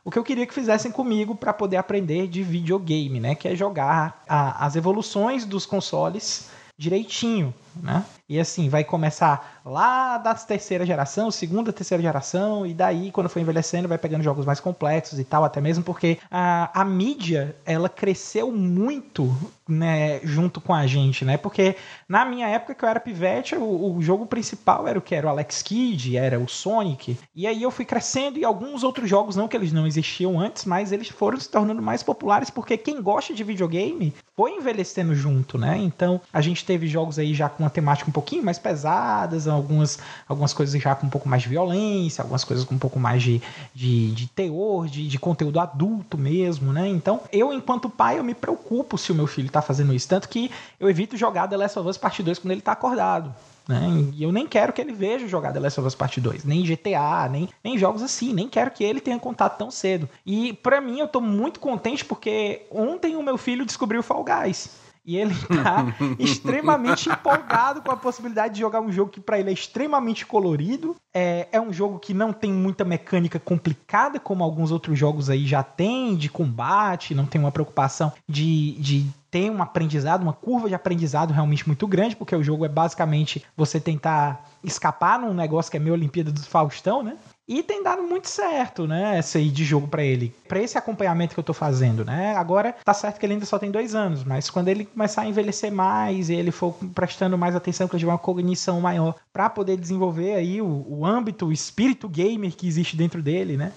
o que eu queria que fizessem comigo para poder aprender de videogame, né? Que é jogar a, as evoluções dos consoles direitinho, né? E assim, vai começar lá da terceira geração, segunda, terceira geração, e daí, quando for envelhecendo, vai pegando jogos mais complexos e tal, até mesmo porque a, a mídia, ela cresceu muito, né, junto com a gente, né? Porque na minha época, que eu era pivete, o, o jogo principal era o que? Era o Alex Kidd, era o Sonic, e aí eu fui crescendo e alguns outros jogos, não que eles não existiam antes, mas eles foram se tornando mais populares, porque quem gosta de videogame foi envelhecendo junto, né? Então, a gente teve jogos aí já com uma temática um pouquinho mais pesadas, algumas, algumas coisas já com um pouco mais de violência, algumas coisas com um pouco mais de, de, de teor, de, de conteúdo adulto mesmo, né? Então, eu, enquanto pai, eu me preocupo se o meu filho tá fazendo isso. Tanto que eu evito jogar The Last of Us Parte dois quando ele tá acordado, né? E eu nem quero que ele veja jogar The Last of Us Parte dois, nem G T A, nem, nem jogos assim, nem quero que ele tenha contato tão cedo. E, pra mim, eu tô muito contente porque ontem o meu filho descobriu Fall Guys. E ele tá extremamente empolgado com a possibilidade de jogar um jogo que pra ele é extremamente colorido. É, é um jogo que não tem muita mecânica complicada, como alguns outros jogos aí já tem, de combate, não tem uma preocupação de... de tem um aprendizado, uma curva de aprendizado realmente muito grande, porque o jogo é basicamente você tentar escapar num negócio que é meio Olimpíada do Faustão, né? E tem dado muito certo, né? Essa aí de jogo pra ele, pra esse acompanhamento que eu tô fazendo, né? Agora, tá certo que ele ainda só tem dois anos, mas quando ele começar a envelhecer mais e ele for prestando mais atenção, que ele tiver uma cognição maior pra poder desenvolver aí o, o âmbito, o espírito gamer que existe dentro dele, né?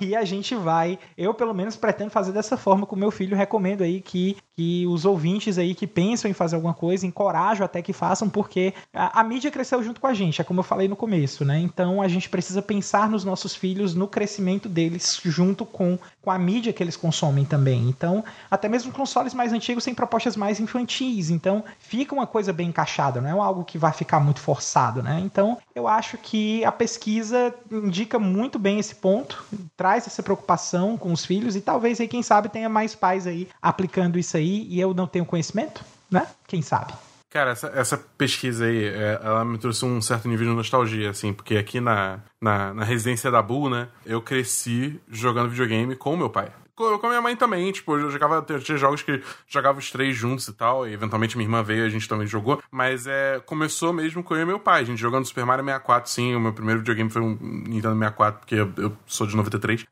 E a gente vai, eu pelo menos pretendo fazer dessa forma com o meu filho, recomendo aí que, que os ouvintes aí que pensam em fazer alguma coisa, encorajo até que façam, porque a, a mídia cresceu junto com a gente, é como eu falei no começo, né? Então a gente precisa pensar nos nossos filhos, no crescimento deles, junto com, com a mídia que eles consomem também. Então, até mesmo consoles mais antigos têm propostas mais infantis, então fica uma coisa bem encaixada, não é algo que vai ficar muito forçado, né? Então eu acho que a pesquisa indica muito bem esse ponto, traz essa preocupação com os filhos e talvez aí, quem sabe, tenha mais pais aí aplicando isso aí e eu não tenho conhecimento, né? Quem sabe? Cara, essa, essa pesquisa aí, ela me trouxe um certo nível de nostalgia, assim, porque aqui na, na, na residência da Bull, né, eu cresci jogando videogame com o meu pai. com a minha mãe também, tipo, eu jogava, eu tinha jogos que jogava os três juntos e tal, e eventualmente minha irmã veio, a gente também jogou, mas é, começou mesmo com eu e meu pai, a gente jogando Super Mario sessenta e quatro, sim, o meu primeiro videogame foi um Nintendo sessenta e quatro, porque eu, eu sou de noventa e três,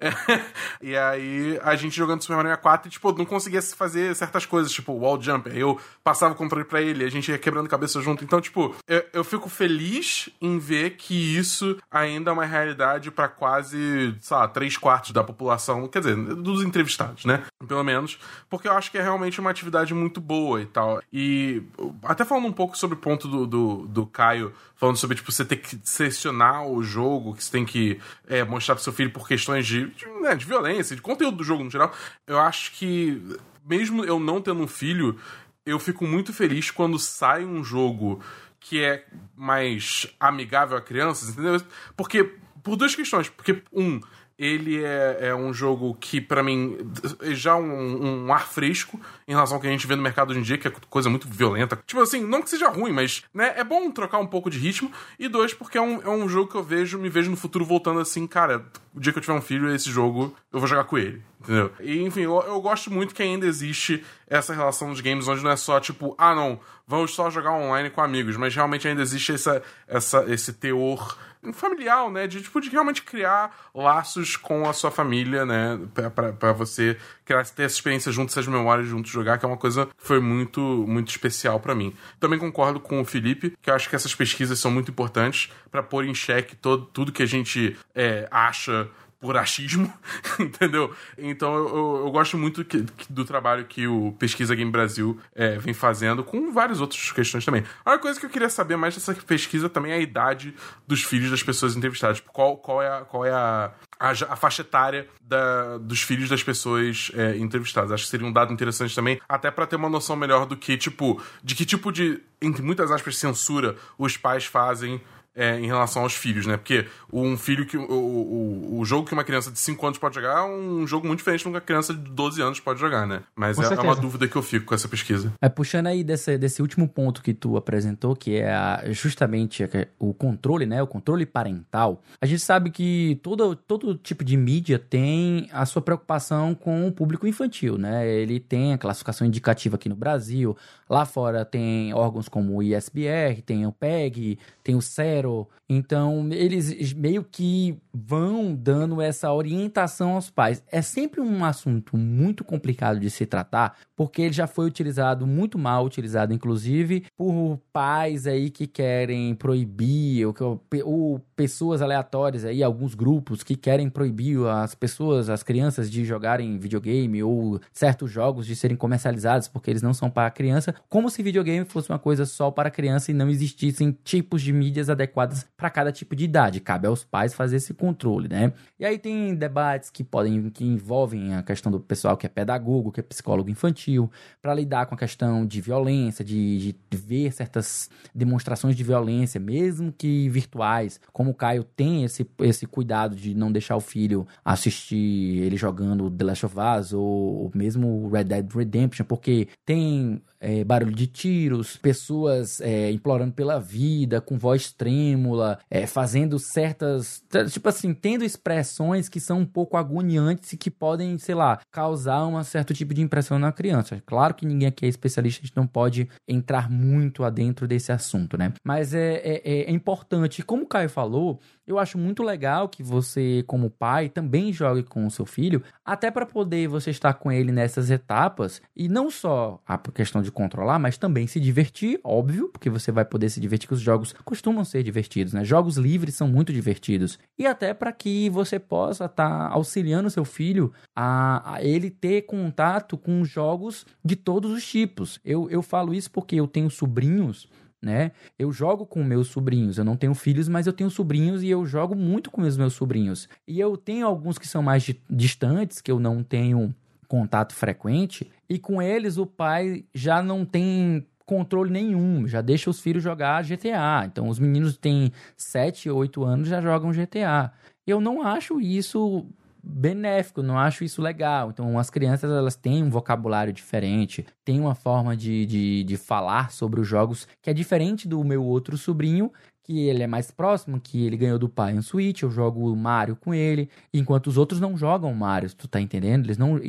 e aí a gente jogando Super Mario sessenta e quatro e, tipo, não conseguia fazer certas coisas, tipo, wall jump, eu passava o controle pra ele, a gente ia quebrando cabeça junto, então, tipo, eu, eu fico feliz em ver que isso ainda é uma realidade pra quase, sei lá, três quartos da população, quer dizer, dos entrevistados, né? Pelo menos. Porque eu acho que é realmente uma atividade muito boa e tal. E até falando um pouco sobre o ponto do, do, do Caio, falando sobre, tipo, você ter que selecionar o jogo, que você tem que é, mostrar pro seu filho por questões de, de, né, de violência, de conteúdo do jogo no geral. Eu acho que, mesmo eu não tendo um filho, eu fico muito feliz quando sai um jogo que é mais amigável a crianças, entendeu? Porque, por duas questões. Porque, um... ele é, é um jogo que, pra mim, é já um, um ar fresco em relação ao que a gente vê no mercado hoje em dia, que é coisa muito violenta. Tipo assim, não que seja ruim, mas né, é bom trocar um pouco de ritmo. E dois, porque é um, é um jogo que eu vejo, me vejo no futuro voltando assim, cara, o dia que eu tiver um filho, esse jogo, eu vou jogar com ele. Entendeu? E, enfim, eu, eu gosto muito que ainda existe essa relação dos games onde não é só tipo, ah, não, vamos só jogar online com amigos, mas realmente ainda existe essa, essa, esse teor familiar, né, de, tipo, de realmente criar laços com a sua família, né, pra, pra, pra você criar, ter essa experiência junto, essas memórias junto, jogar, que é uma coisa que foi muito, muito especial pra mim. Também concordo com o Felipe, que eu acho que essas pesquisas são muito importantes pra pôr em xeque todo, tudo que a gente é, acha por achismo, entendeu? Então eu, eu gosto muito que, que, do trabalho que o Pesquisa Game Brasil é, vem fazendo, com várias outras questões também. A única coisa que eu queria saber mais dessa pesquisa também é a idade dos filhos das pessoas entrevistadas. Tipo, qual, qual é a, qual é a, a, a faixa etária da, dos filhos das pessoas é, entrevistadas. Acho que seria um dado interessante também, até pra ter uma noção melhor do que, tipo, de que tipo de, entre muitas aspas, censura os pais fazem É, em relação aos filhos, né? Porque um filho que... O, o, o jogo que uma criança de cinco anos pode jogar é um jogo muito diferente do que uma criança de doze anos pode jogar, né? Mas é, é uma dúvida que eu fico com essa pesquisa. É, puxando aí desse, desse último ponto que tu apresentou, que é a, justamente a, o controle, né? O controle parental. A gente sabe que todo, todo tipo de mídia tem a sua preocupação com o público infantil, né? Ele tem a classificação indicativa aqui no Brasil. Lá fora tem órgãos como o I S B R, tem o P E G, tem o C E R. Então, eles meio que vão dando essa orientação aos pais. É sempre um assunto muito complicado de se tratar, porque ele já foi utilizado, muito mal utilizado, inclusive, por pais aí que querem proibir, ou, ou pessoas aleatórias aí, alguns grupos que querem proibir as pessoas, as crianças de jogarem videogame ou certos jogos de serem comercializados, porque eles não são para criança, como se videogame fosse uma coisa só para criança e não existissem tipos de mídias adequadas para cada tipo de idade. Cabe aos pais fazer esse controle, né? E aí tem debates que podem, que envolvem a questão do pessoal que é pedagogo, que é psicólogo infantil, para lidar com a questão de violência, de, de ver certas demonstrações de violência, mesmo que virtuais, como o Caio tem esse, esse cuidado de não deixar o filho assistir ele jogando The Last of Us ou, ou mesmo Red Dead Redemption, porque tem é, barulho de tiros, pessoas é, implorando pela vida, com voz trêmula, É, fazendo certas, tipo assim, tendo expressões que são um pouco agoniantes e que podem, sei lá, causar um certo tipo de impressão na criança. Claro que ninguém aqui é especialista, a gente não pode entrar muito adentro desse assunto, né? Mas é, é, é importante. Como o Caio falou, eu acho muito legal que você, como pai, também jogue com o seu filho, até para poder você estar com ele nessas etapas e não só a questão de controlar, mas também se divertir, óbvio, porque você vai poder se divertir, que os jogos costumam ser divertidos, né? Jogos livres são muito divertidos. E até para que você possa estar auxiliando seu filho a, a ele ter contato com jogos de todos os tipos. Eu, eu falo isso porque eu tenho sobrinhos, né? Eu jogo com meus sobrinhos, eu não tenho filhos, mas eu tenho sobrinhos e eu jogo muito com os meus sobrinhos. E eu tenho alguns que são mais distantes, que eu não tenho contato frequente, e com eles o pai já não tem controle nenhum, já deixa os filhos jogar G T A, então os meninos têm sete, oito anos já jogam G T A. Eu não acho isso benéfico, não acho isso legal. Então as crianças, elas têm um vocabulário diferente, têm uma forma de, de, de falar sobre os jogos que é diferente do meu outro sobrinho, que ele é mais próximo, que ele ganhou do pai um Switch, eu jogo o Mario com ele, enquanto os outros não jogam Mario, tu tá entendendo? Eles não...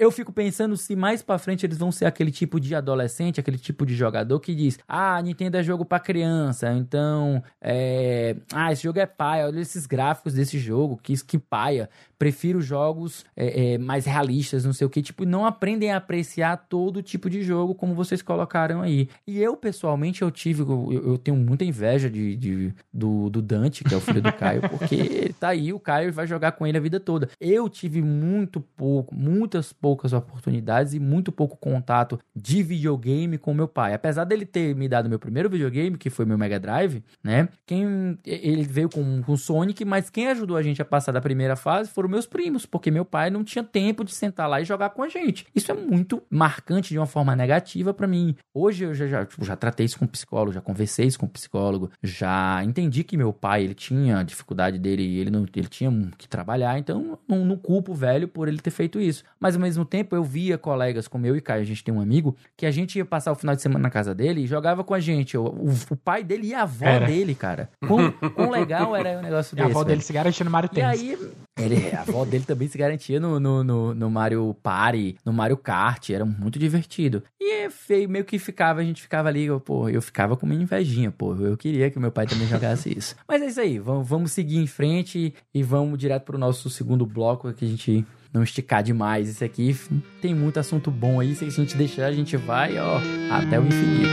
Eu fico pensando se mais pra frente eles vão ser aquele tipo de adolescente, aquele tipo de jogador que diz, ah, Nintendo é jogo pra criança, então, é... ah, esse jogo é paia, olha esses gráficos desse jogo, que, que paia, prefiro jogos é, é, mais realistas, não sei o que, tipo, não aprendem a apreciar todo tipo de jogo como vocês colocaram aí. E eu, pessoalmente, eu tive, eu, eu tenho muita inveja de, de, do, do Dante, que é o filho do Caio, porque tá aí, o Caio vai jogar com ele a vida toda. Eu tive muito pouco, muitas poucas oportunidades e muito pouco contato de videogame com meu pai. Apesar dele ter me dado meu primeiro videogame, que foi meu Mega Drive, né? Quem, ele veio com o Sonic, mas quem ajudou a gente a passar da primeira fase foram meus primos, porque meu pai não tinha tempo de sentar lá e jogar com a gente. Isso é muito marcante de uma forma negativa pra mim. Hoje eu já, já, tipo, já tratei isso com um psicólogo, já conversei isso com um psicólogo, já entendi que meu pai, ele tinha a dificuldade dele, ele, não, ele tinha que trabalhar, então não, não culpo o velho por ele ter feito isso. Mas ao mesmo tempo, eu via colegas como eu e Caio, a gente tem um amigo, que a gente ia passar o final de semana na casa dele e jogava com a gente. O, o, o pai dele e a avó era. dele, cara. Quão, quão legal era o negócio e desse. A avó velho. dele se garantia no Mario Tennis. E aí, ele, a avó dele também se garantia no, no, no, no Mario Party, no Mario Kart. Era muito divertido. E feio, meio que ficava, a gente ficava ali, eu, pô, eu ficava com uma invejinha, pô. Eu queria que meu pai também jogasse isso. Mas é isso aí, vamos, vamos seguir em frente e vamos direto pro nosso segundo bloco que a gente... Não esticar demais isso aqui. Tem muito assunto bom aí. Se a gente deixar, a gente vai, ó, até o infinito.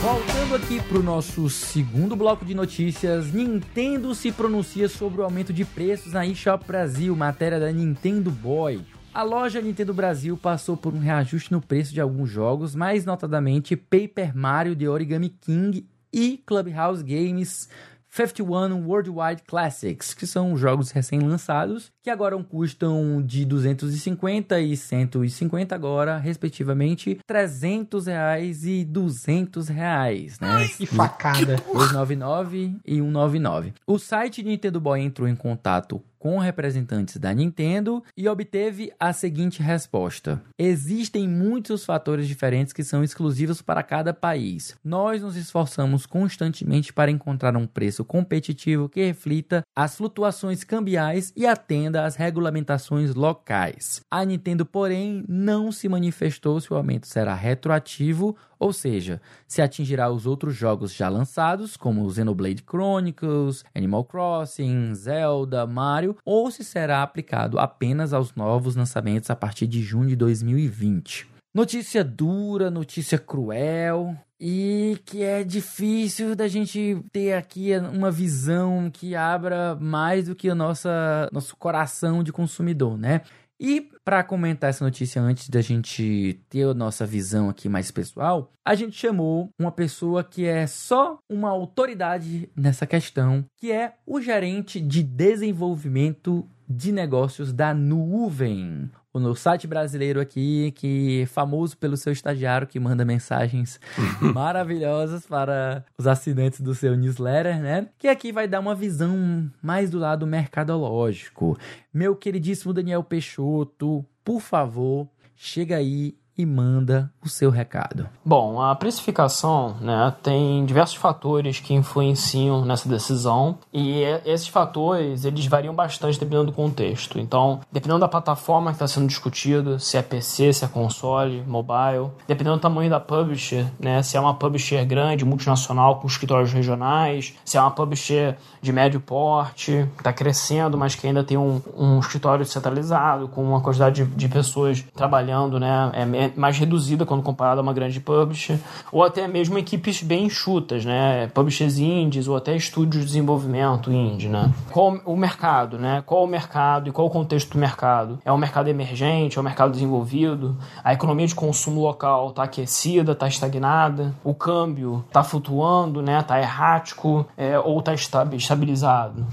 Voltando aqui pro nosso segundo bloco de notícias, Nintendo se pronuncia sobre o aumento de preços na eShop Brasil, matéria da Nintendo Boy. A loja Nintendo Brasil passou por um reajuste no preço de alguns jogos, mais notadamente Paper Mario The Origami King e Clubhouse Games cinquenta e um Worldwide Classics, que são jogos recém-lançados, que agora custam de duzentos e cinquenta e cento e cinquenta agora, respectivamente, trezentos reais e duzentos reais, né? Ai, que facada! duzentos e noventa e nove e cento e noventa e nove. O site Nintendo Boy entrou em contato com representantes da Nintendo e obteve a seguinte resposta. Existem muitos fatores diferentes que são exclusivos para cada país. Nós nos esforçamos constantemente para encontrar um preço competitivo que reflita as flutuações cambiais e atenda às regulamentações locais. A Nintendo, porém, não se manifestou se o aumento será retroativo, ou seja, se atingirá os outros jogos já lançados, como Xenoblade Chronicles, Animal Crossing, Zelda, Mario, ou se será aplicado apenas aos novos lançamentos a partir de junho de dois mil e vinte. Notícia dura, notícia cruel... E que é difícil da gente ter aqui uma visão que abra mais do que o nossa, nosso coração de consumidor, né? E para comentar essa notícia antes da gente ter a nossa visão aqui mais pessoal, a gente chamou uma pessoa que é só uma autoridade nessa questão, que é o gerente de desenvolvimento de negócios da Nuvem. No site brasileiro aqui, que é famoso pelo seu estagiário que manda mensagens maravilhosas para os assinantes do seu newsletter, né? Que aqui vai dar uma visão mais do lado mercadológico. Meu queridíssimo Daniel Peixoto, por favor, chega aí e manda o seu recado. Bom, a precificação, né, tem diversos fatores que influenciam nessa decisão e esses fatores, eles variam bastante dependendo do contexto. Então, dependendo da plataforma que está sendo discutida, se é P C, se é console, mobile, dependendo do tamanho da publisher, né, se é uma publisher grande, multinacional, com escritórios regionais, se é uma publisher de médio porte, que está crescendo, mas que ainda tem um, um escritório centralizado, com uma quantidade de, de pessoas trabalhando, né, é mais reduzida quando comparado a uma grande publisher, ou até mesmo equipes bem enxutas, né? Publishers indies ou até estúdios de desenvolvimento indie, né? Qual o mercado, né? Qual o mercado e qual o contexto do mercado? É um mercado emergente? É um mercado desenvolvido? A economia de consumo local está aquecida? Está estagnada? O câmbio está flutuando, né? Está errático? É, ou está estabilizado?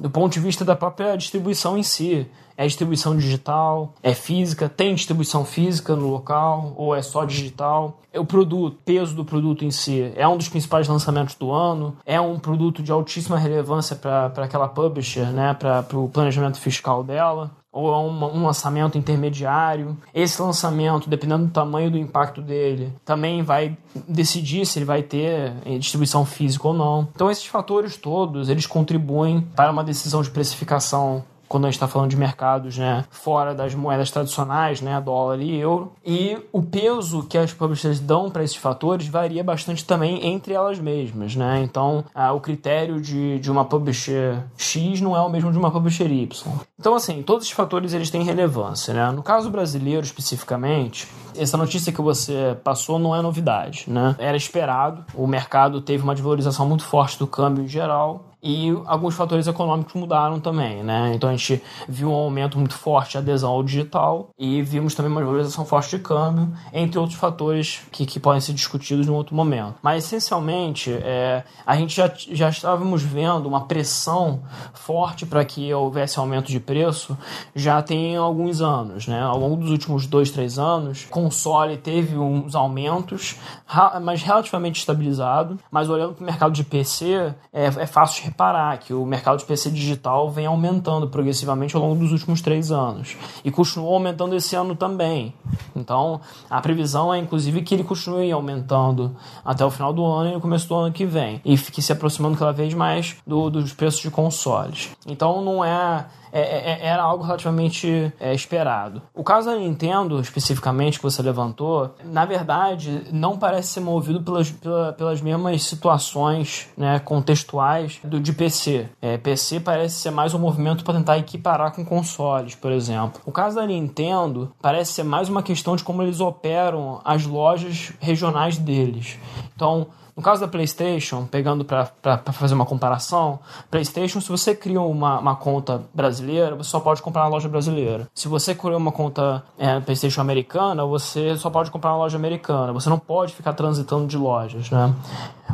do ponto de vista da própria distribuição em si. É distribuição digital, é física, tem distribuição física no local ou é só digital? É o produto, peso do produto em si, é um dos principais lançamentos do ano, é um produto de altíssima relevância para aquela publisher, né? Para o planejamento fiscal dela, ou é um, um lançamento intermediário. Esse lançamento, dependendo do tamanho do impacto dele, também vai decidir se ele vai ter distribuição física ou não. Então esses fatores todos, eles contribuem para uma decisão de precificação quando a gente está falando de mercados, né, fora das moedas tradicionais, né, dólar e euro. E o peso que as publishers dão para esses fatores varia bastante também entre elas mesmas, né? Então, ah, o critério de, de uma publisher X não é o mesmo de uma publisher Y. Então, assim, todos esses fatores eles têm relevância, né? No caso brasileiro, especificamente, essa notícia que você passou não é novidade, né? Era esperado. O mercado teve uma desvalorização muito forte do câmbio em geral. E alguns fatores econômicos mudaram também, né? Então a gente viu um aumento muito forte de adesão ao digital e vimos também uma valorização forte de câmbio, entre outros fatores que, que podem ser discutidos em outro momento. Mas essencialmente, é, a gente já, já estávamos vendo uma pressão forte para que houvesse aumento de preço já tem alguns anos, né? Ao longo dos últimos dois, três anos, console teve uns aumentos, mas relativamente estabilizado. Mas olhando para o mercado de P C, é, é fácil de reparar que o mercado de P C digital vem aumentando progressivamente ao longo dos últimos três anos e continuou aumentando esse ano também. Então a previsão é inclusive que ele continue aumentando até o final do ano e no começo do ano que vem e fique se aproximando cada vez mais do, dos preços de consoles. Então não é... É, é, era algo relativamente é, esperado. O caso da Nintendo, especificamente, que você levantou, na verdade, não parece ser movido pelas, pela, pelas mesmas situações, né, contextuais do, de P C. É, P C parece ser mais um movimento para tentar equiparar com consoles, por exemplo. O caso da Nintendo parece ser mais uma questão de como eles operam as lojas regionais deles. Então, no caso da PlayStation, pegando para fazer uma comparação, PlayStation, se você cria uma, uma conta brasileira, você só pode comprar na loja brasileira. Se você cria uma conta é, PlayStation americana, você só pode comprar na loja americana. Você não pode ficar transitando de lojas, né?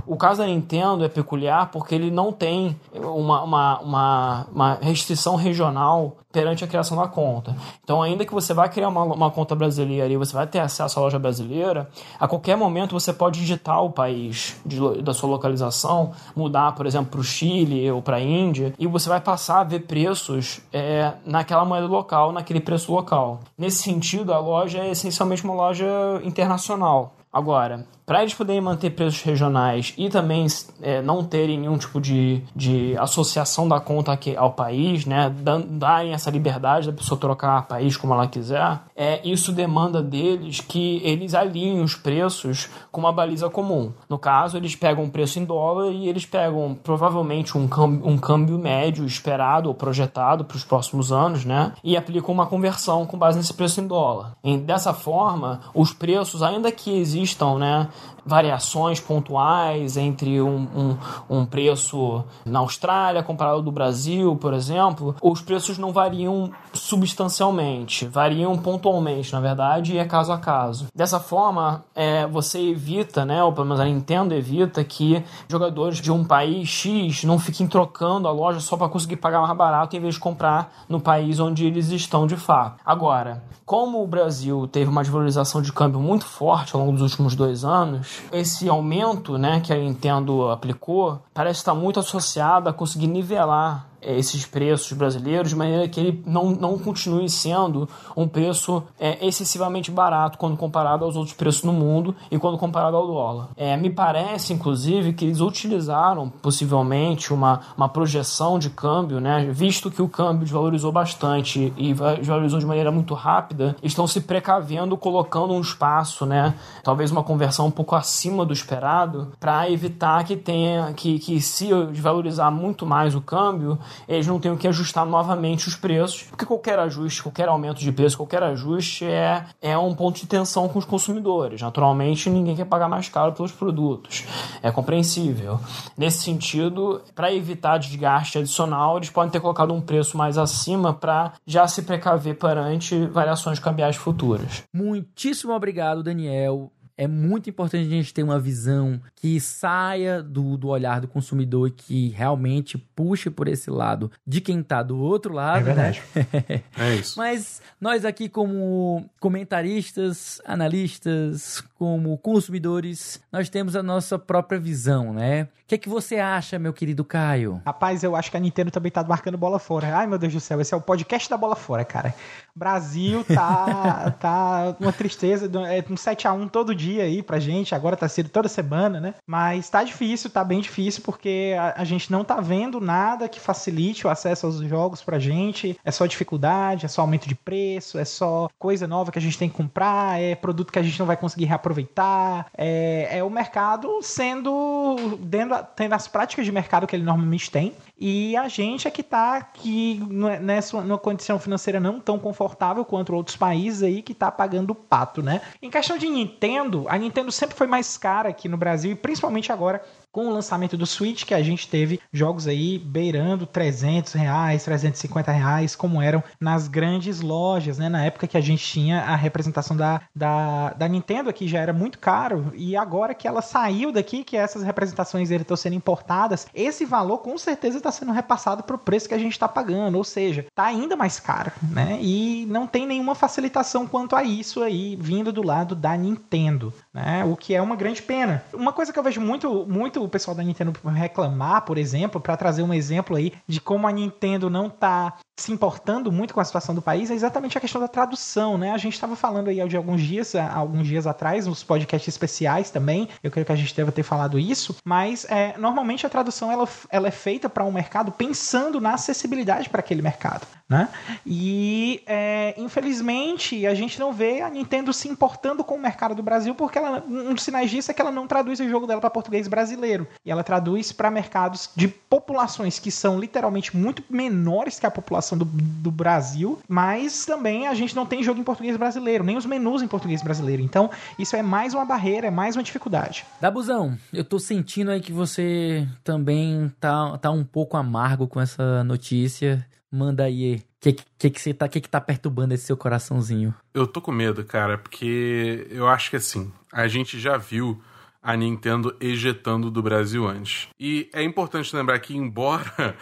O caso da Nintendo é peculiar porque ele não tem uma, uma, uma, uma restrição regional perante a criação da conta. Então, ainda que você vá criar uma, uma conta brasileira e você vai ter acesso à loja brasileira, a qualquer momento você pode digitar o país de, da sua localização, mudar, por exemplo, para o Chile ou para a Índia, e você vai passar a ver preços é, naquela moeda local, naquele preço local. Nesse sentido, a loja é essencialmente uma loja internacional. Agora, para eles poderem manter preços regionais e também é, não terem nenhum tipo de, de associação da conta aqui ao país, né, darem essa liberdade da pessoa trocar país como ela quiser, é, isso demanda deles que eles alinhem os preços com uma baliza comum. No caso, eles pegam um preço em dólar e eles pegam provavelmente um câmbio, um câmbio médio esperado ou projetado para os próximos anos, né, e aplicam uma conversão com base nesse preço em dólar. E dessa forma, os preços, ainda que existam estão, né, variações pontuais entre um, um, um preço na Austrália comparado ao do Brasil, por exemplo, os preços não variam substancialmente, variam pontualmente, na verdade, e é caso a caso. Dessa forma, é, você evita, né, ou pelo menos a Nintendo evita, que jogadores de um país X não fiquem trocando a loja só para conseguir pagar mais barato em vez de comprar no país onde eles estão de fato. Agora, como o Brasil teve uma desvalorização de câmbio muito forte ao longo dos últimos dois anos, esse aumento, né, que a Nintendo aplicou parece estar muito associado a conseguir nivelar esses preços brasileiros de maneira que ele não, não continue sendo um preço é, excessivamente barato quando comparado aos outros preços no mundo e quando comparado ao dólar. É, me parece, inclusive, que eles utilizaram possivelmente uma, uma projeção de câmbio, né, visto que o câmbio desvalorizou bastante e desvalorizou de maneira muito rápida, estão se precavendo, colocando um espaço, né, talvez uma conversão um pouco acima do esperado, para evitar que tenha que, que se desvalorizar muito mais o câmbio, eles não têm que ajustar novamente os preços, porque qualquer ajuste, qualquer aumento de preço, qualquer ajuste é, é um ponto de tensão com os consumidores. Naturalmente, ninguém quer pagar mais caro pelos produtos. É compreensível. Nesse sentido, para evitar desgaste adicional, eles podem ter colocado um preço mais acima para já se precaver perante variações cambiais futuras. Muitíssimo obrigado, Daniel. É muito importante a gente ter uma visão que saia do, do olhar do consumidor e que realmente puxe por esse lado de quem tá do outro lado. É verdade. Né? É isso. Mas nós aqui como comentaristas, analistas, como consumidores, nós temos a nossa própria visão, né? O que é que você acha, meu querido Caio? Rapaz, eu acho que a Nintendo também tá marcando bola fora. Ai, meu Deus do céu, esse é o podcast da bola fora, cara. Brasil tá, tá uma tristeza, é um sete a um todo dia aí pra gente, agora tá sendo toda semana, né? Mas tá difícil, tá bem difícil, porque a, a gente não tá vendo nada que facilite o acesso aos jogos pra gente, é só dificuldade, é só aumento de preço, é só coisa nova que a gente tem que comprar, é produto que a gente não vai conseguir reaproveitar, é, é o mercado sendo, dentro, tendo as práticas de mercado que ele normalmente tem, e a gente é que tá aqui nessa, numa condição financeira não tão confortável quanto outros países aí que tá pagando o pato, né? Em questão de Nintendo, a Nintendo sempre foi mais cara aqui no Brasil e principalmente agora com o lançamento do Switch, que a gente teve jogos aí beirando trezentos reais, trezentos e cinquenta reais, como eram nas grandes lojas, né? Na época que a gente tinha a representação da, da, da Nintendo aqui já era muito caro, e agora que ela saiu daqui, que essas representações dele estão sendo importadas, esse valor com certeza está sendo repassado para o preço que a gente está pagando, ou seja, está ainda mais caro, né? E não tem nenhuma facilitação quanto a isso aí, vindo do lado da Nintendo, né? O que é uma grande pena. Uma coisa que eu vejo muito, muito o pessoal da Nintendo reclamar, por exemplo, para trazer um exemplo aí de como a Nintendo não tá se importando muito com a situação do país, é exatamente a questão da tradução, né? A gente estava falando aí de alguns dias, alguns dias atrás, nos podcasts especiais também, eu creio que a gente deve ter falado isso, mas é, normalmente a tradução ela, ela é feita para um mercado pensando na acessibilidade para aquele mercado, né? E é, infelizmente a gente não vê a Nintendo se importando com o mercado do Brasil, porque ela, um dos sinais disso é que ela não traduz o jogo dela para português brasileiro, e ela traduz para mercados de populações que são literalmente muito menores que a população Do, do Brasil, mas também a gente não tem jogo em português brasileiro, nem os menus em português brasileiro, então isso é mais uma barreira, é mais uma dificuldade. Dabuzão, eu tô sentindo aí que você também tá, tá um pouco amargo com essa notícia, manda aí, o que, que, que você tá, que que tá perturbando esse seu coraçãozinho? Eu tô com medo, cara, porque eu acho que assim, a gente já viu a Nintendo ejetando do Brasil antes. E é importante lembrar que, embora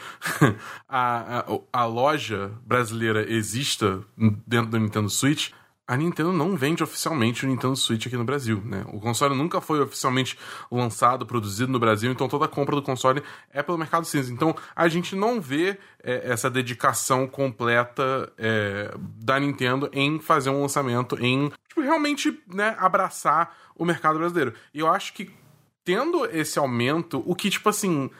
a, a, a loja brasileira exista dentro do Nintendo Switch, a Nintendo não vende oficialmente o Nintendo Switch aqui no Brasil, né? O console nunca foi oficialmente lançado, produzido no Brasil, então toda a compra do console é pelo mercado cinza. Então a gente não vê é, essa dedicação completa é, da Nintendo em fazer um lançamento, em tipo, realmente, né, abraçar o mercado brasileiro. E eu acho que tendo esse aumento, o que tipo assim...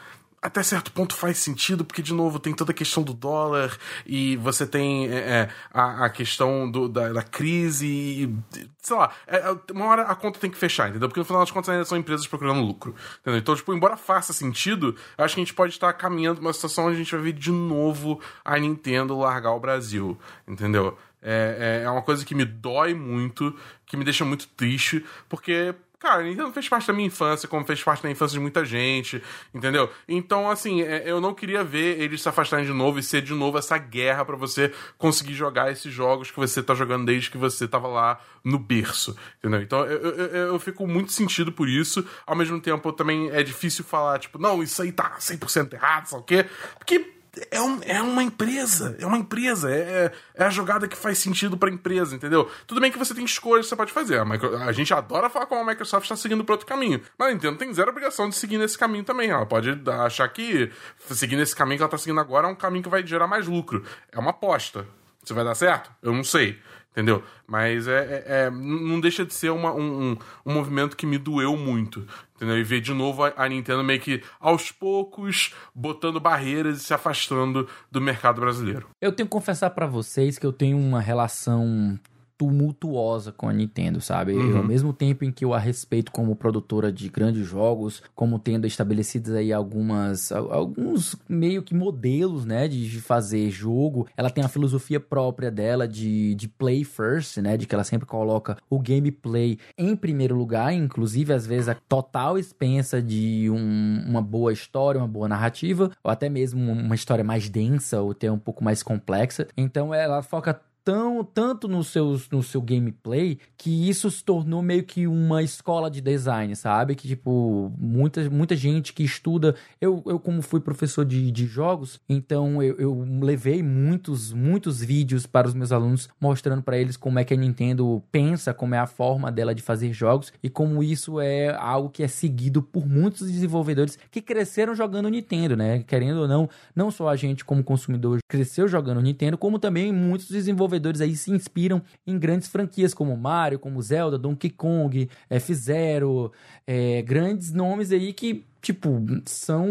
até certo ponto faz sentido, porque, de novo, tem toda a questão do dólar e você tem é, é, a, a questão do, da, da crise e, sei lá, é, uma hora a conta tem que fechar, entendeu? Porque, no final das contas, ainda são empresas procurando lucro, entendeu? Então, tipo, embora faça sentido, acho que a gente pode estar caminhando pra uma situação onde a gente vai ver de novo a Nintendo largar o Brasil, entendeu? É, é uma coisa que me dói muito, que me deixa muito triste, porque... cara, a Nintendo fez parte da minha infância, como fez parte da infância de muita gente, entendeu? Então, assim, eu não queria ver eles se afastarem de novo e ser de novo essa guerra pra você conseguir jogar esses jogos que você tá jogando desde que você tava lá no berço, entendeu? Então, eu, eu, eu fico muito sentido por isso. Ao mesmo tempo, também é difícil falar, tipo, não, isso aí tá cem por cento errado, sabe o quê? Porque... É, um, é uma empresa, é uma empresa, é, é a jogada que faz sentido pra empresa, entendeu? Tudo bem que você tem escolhas que você pode fazer, a, micro, a gente adora falar como a Microsoft tá seguindo pra outro caminho, mas a Nintendo tem zero obrigação de seguir nesse caminho também, ela pode achar que seguindo esse caminho que ela tá seguindo agora é um caminho que vai gerar mais lucro, é uma aposta, se vai dar certo? Eu não sei, entendeu? Mas é, é, é, não deixa de ser uma, um, um movimento que me doeu muito, entendeu? E ver de novo a, a Nintendo meio que aos poucos botando barreiras e se afastando do mercado brasileiro. Eu tenho que confessar pra vocês que eu tenho uma relação tumultuosa com a Nintendo, sabe? Uhum. Eu, ao mesmo tempo em que eu a respeito como produtora de grandes jogos, como tendo estabelecidas aí algumas... alguns meio que modelos, né? De fazer jogo. Ela tem a filosofia própria dela de, de play first, né? De que ela sempre coloca o gameplay em primeiro lugar, inclusive, às vezes, a total expensa de um, uma boa história, uma boa narrativa, ou até mesmo uma história mais densa, ou até um pouco mais complexa. Então, ela foca tão, tanto no, seus, no seu gameplay, que isso se tornou meio que uma escola de design, sabe? Que, tipo, muita, muita gente que estuda... Eu, eu como fui professor de, de jogos, então eu, eu levei muitos, muitos vídeos para os meus alunos, mostrando para eles como é que a Nintendo pensa, como é a forma dela de fazer jogos, e como isso é algo que é seguido por muitos desenvolvedores que cresceram jogando Nintendo, né? Querendo ou não, não só a gente como consumidor cresceu jogando Nintendo, como também muitos desenvolvedores aí se inspiram em grandes franquias como Mario, como Zelda, Donkey Kong, F-Zero, é, grandes nomes aí que... tipo, são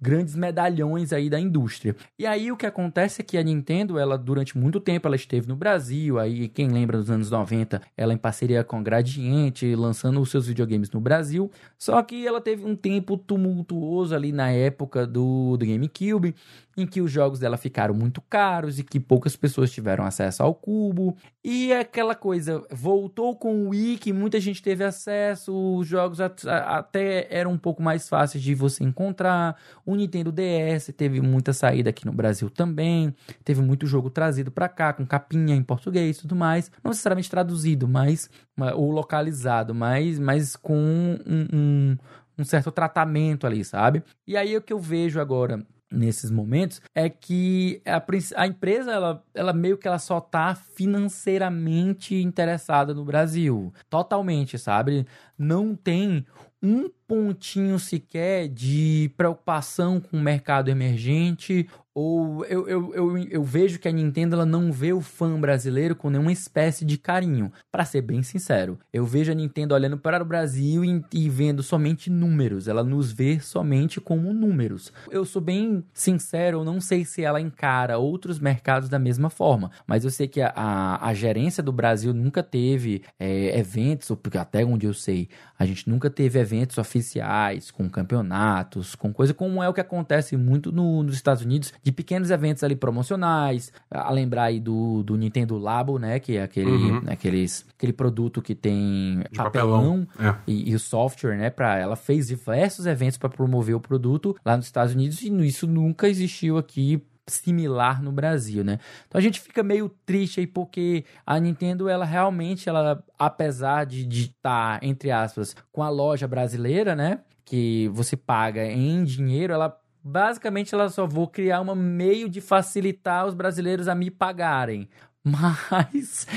grandes medalhões aí da indústria. E aí o que acontece é que a Nintendo, ela durante muito tempo, ela esteve no Brasil, aí quem lembra dos anos noventa, ela em parceria com a Gradiente, lançando os seus videogames no Brasil, só que ela teve um tempo tumultuoso ali na época do, do GameCube, em que os jogos dela ficaram muito caros e que poucas pessoas tiveram acesso ao cubo. E aquela coisa, voltou com o Wii, que muita gente teve acesso, os jogos at- até eram um pouco mais fáceis de você encontrar. O Nintendo D S teve muita saída aqui no Brasil também, teve muito jogo trazido pra cá, com capinha em português e tudo mais, não necessariamente traduzido, mas ou localizado, mas, mas com um, um, um certo tratamento ali, sabe? E aí é o que eu vejo agora... nesses momentos, é que a, a empresa, ela, ela meio que ela só tá financeiramente interessada no Brasil. Totalmente, sabe? Não tem um pontinho sequer de preocupação com o mercado emergente, ou eu, eu, eu, eu vejo que a Nintendo ela não vê o fã brasileiro com nenhuma espécie de carinho. Pra ser bem sincero, eu vejo a Nintendo olhando para o Brasil e, e vendo somente números, ela nos vê somente como números. Eu sou bem sincero, eu não sei se ela encara outros mercados da mesma forma, mas eu sei que a, a, a gerência do Brasil nunca teve é, eventos, porque até onde eu sei, a gente nunca teve eventos oficiais, com campeonatos, com coisa como é o que acontece muito no, nos Estados Unidos, de pequenos eventos ali promocionais, a lembrar aí do, do Nintendo Labo, né, que é aquele, uhum. aqueles, aquele produto que tem de papelão, papelão. É. E, e o software, né, pra, ela fez diversos eventos para promover o produto lá nos Estados Unidos e isso nunca existiu aqui similar no Brasil, né? Então a gente fica meio triste aí porque a Nintendo, ela realmente, ela, apesar de estar, entre aspas, com a loja brasileira, né, que você paga em dinheiro, ela basicamente ela só vou criar um meio de facilitar os brasileiros a me pagarem, mas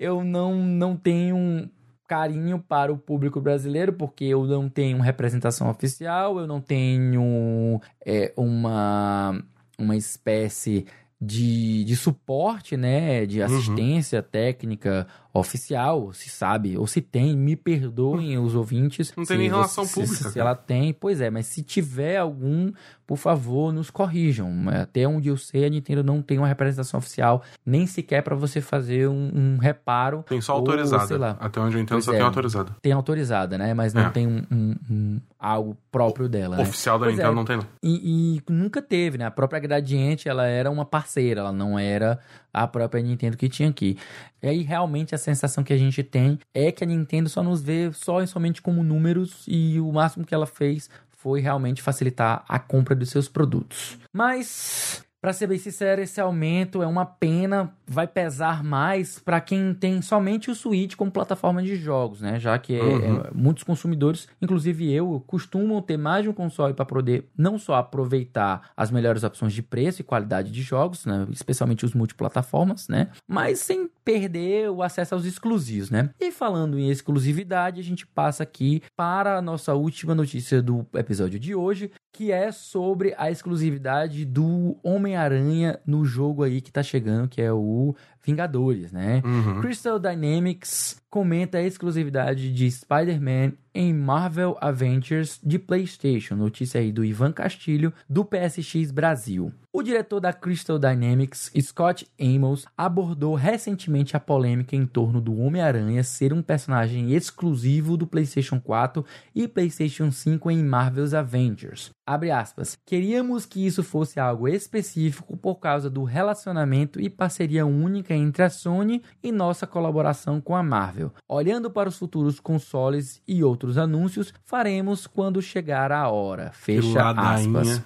eu não, não tenho carinho para o público brasileiro, porque eu não tenho representação oficial, eu não tenho é, uma... uma espécie de, de suporte, né, de assistência uhum. técnica oficial, se sabe, ou se tem, me perdoem os ouvintes. Não tem nem relação você, pública. Se, se ela tem, pois é, mas se tiver algum, por favor, nos corrijam. Até onde eu sei, a Nintendo não tem uma representação oficial, nem sequer para você fazer um, um reparo. Tem só ou, autorizada, sei lá. Até onde eu entendo pois só é, tem autorizada. Tem autorizada, né, mas não é. tem um, um, um, algo próprio o, dela. Oficial né? da pois Nintendo é. não tem, não. E, e nunca teve, né, a própria Gradiente, ela era uma parceira, ela não era a própria Nintendo que tinha aqui. E aí, realmente, a sensação que a gente tem é que a Nintendo só nos vê só e somente como números e o máximo que ela fez foi realmente facilitar a compra dos seus produtos. Mas, para ser bem sincero, esse aumento é uma pena, vai pesar mais para quem tem somente o Switch como plataforma de jogos, né? Já que é, uhum. é, muitos consumidores, inclusive eu, costumam ter mais de um console para poder não só aproveitar as melhores opções de preço e qualidade de jogos, né? Especialmente os multiplataformas, né? Mas sem perder o acesso aos exclusivos, né? E falando em exclusividade, a gente passa aqui para a nossa última notícia do episódio de hoje, que é sobre a exclusividade do Homem-Aranha no jogo aí que tá chegando, que é o Vingadores, né? Uhum. Crystal Dynamics comenta a exclusividade de Spider-Man em Marvel's Avengers de PlayStation. Notícia aí do Ivan Castilho, do P S X Brasil. O diretor da Crystal Dynamics, Scott Amos, abordou recentemente a polêmica em torno do Homem-Aranha ser um personagem exclusivo do PlayStation quatro e PlayStation cinco em Marvel's Avengers. Abre aspas. Queríamos que isso fosse algo específico por causa do relacionamento e parceria única entre a Sony e nossa colaboração com a Marvel. Olhando para os futuros consoles e outros anúncios, faremos quando chegar a hora. Fecha aspas.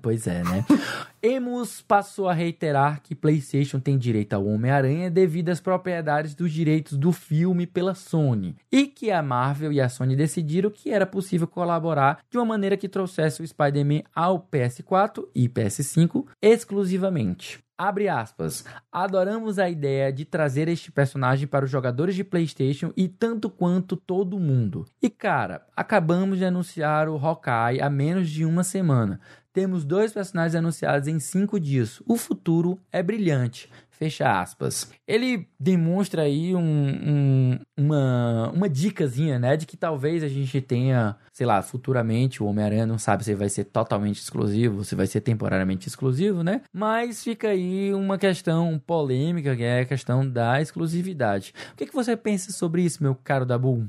Pois é, né? Emus passou a reiterar que PlayStation tem direito ao Homem-Aranha devido às propriedades dos direitos do filme pela Sony, e que a Marvel e a Sony decidiram que era possível colaborar de uma maneira que trouxesse o Spider-Man ao P S quatro e P S cinco exclusivamente. Abre aspas, adoramos a ideia de trazer este personagem para os jogadores de PlayStation e tanto quanto todo mundo. E cara, acabamos de anunciar o Hawkeye há menos de uma semana. Temos dois personagens anunciados em cinco dias. O futuro é brilhante. Fecha aspas. Ele demonstra aí um, um, uma, uma dicazinha, né? De que talvez a gente tenha, sei lá, futuramente o Homem-Aranha não sabe se vai ser totalmente exclusivo, se vai ser temporariamente exclusivo, né? Mas fica aí uma questão polêmica, que é a questão da exclusividade. O que, que você pensa sobre isso, meu caro Dabu?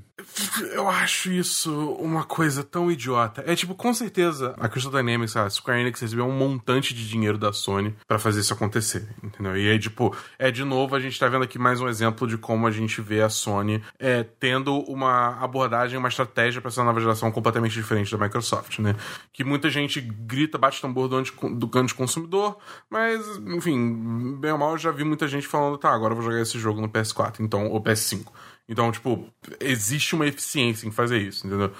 Eu acho isso uma coisa tão idiota. É tipo, com certeza, a Crystal Dynamics, a Square Enix recebeu um montante de dinheiro da Sony pra fazer isso acontecer, entendeu? E aí, tipo, é de novo, a gente tá vendo aqui mais um exemplo de como a gente vê a Sony é, tendo uma abordagem, uma estratégia pra essa nova geração completamente diferente da Microsoft, né? Que muita gente grita, bate tambor do, anti, do grande consumidor, mas, enfim, bem ou mal, eu já vi muita gente falando, tá, agora eu vou jogar esse jogo no P S quatro, então, ou P S cinco. Então, tipo, existe uma eficiência em fazer isso, entendeu?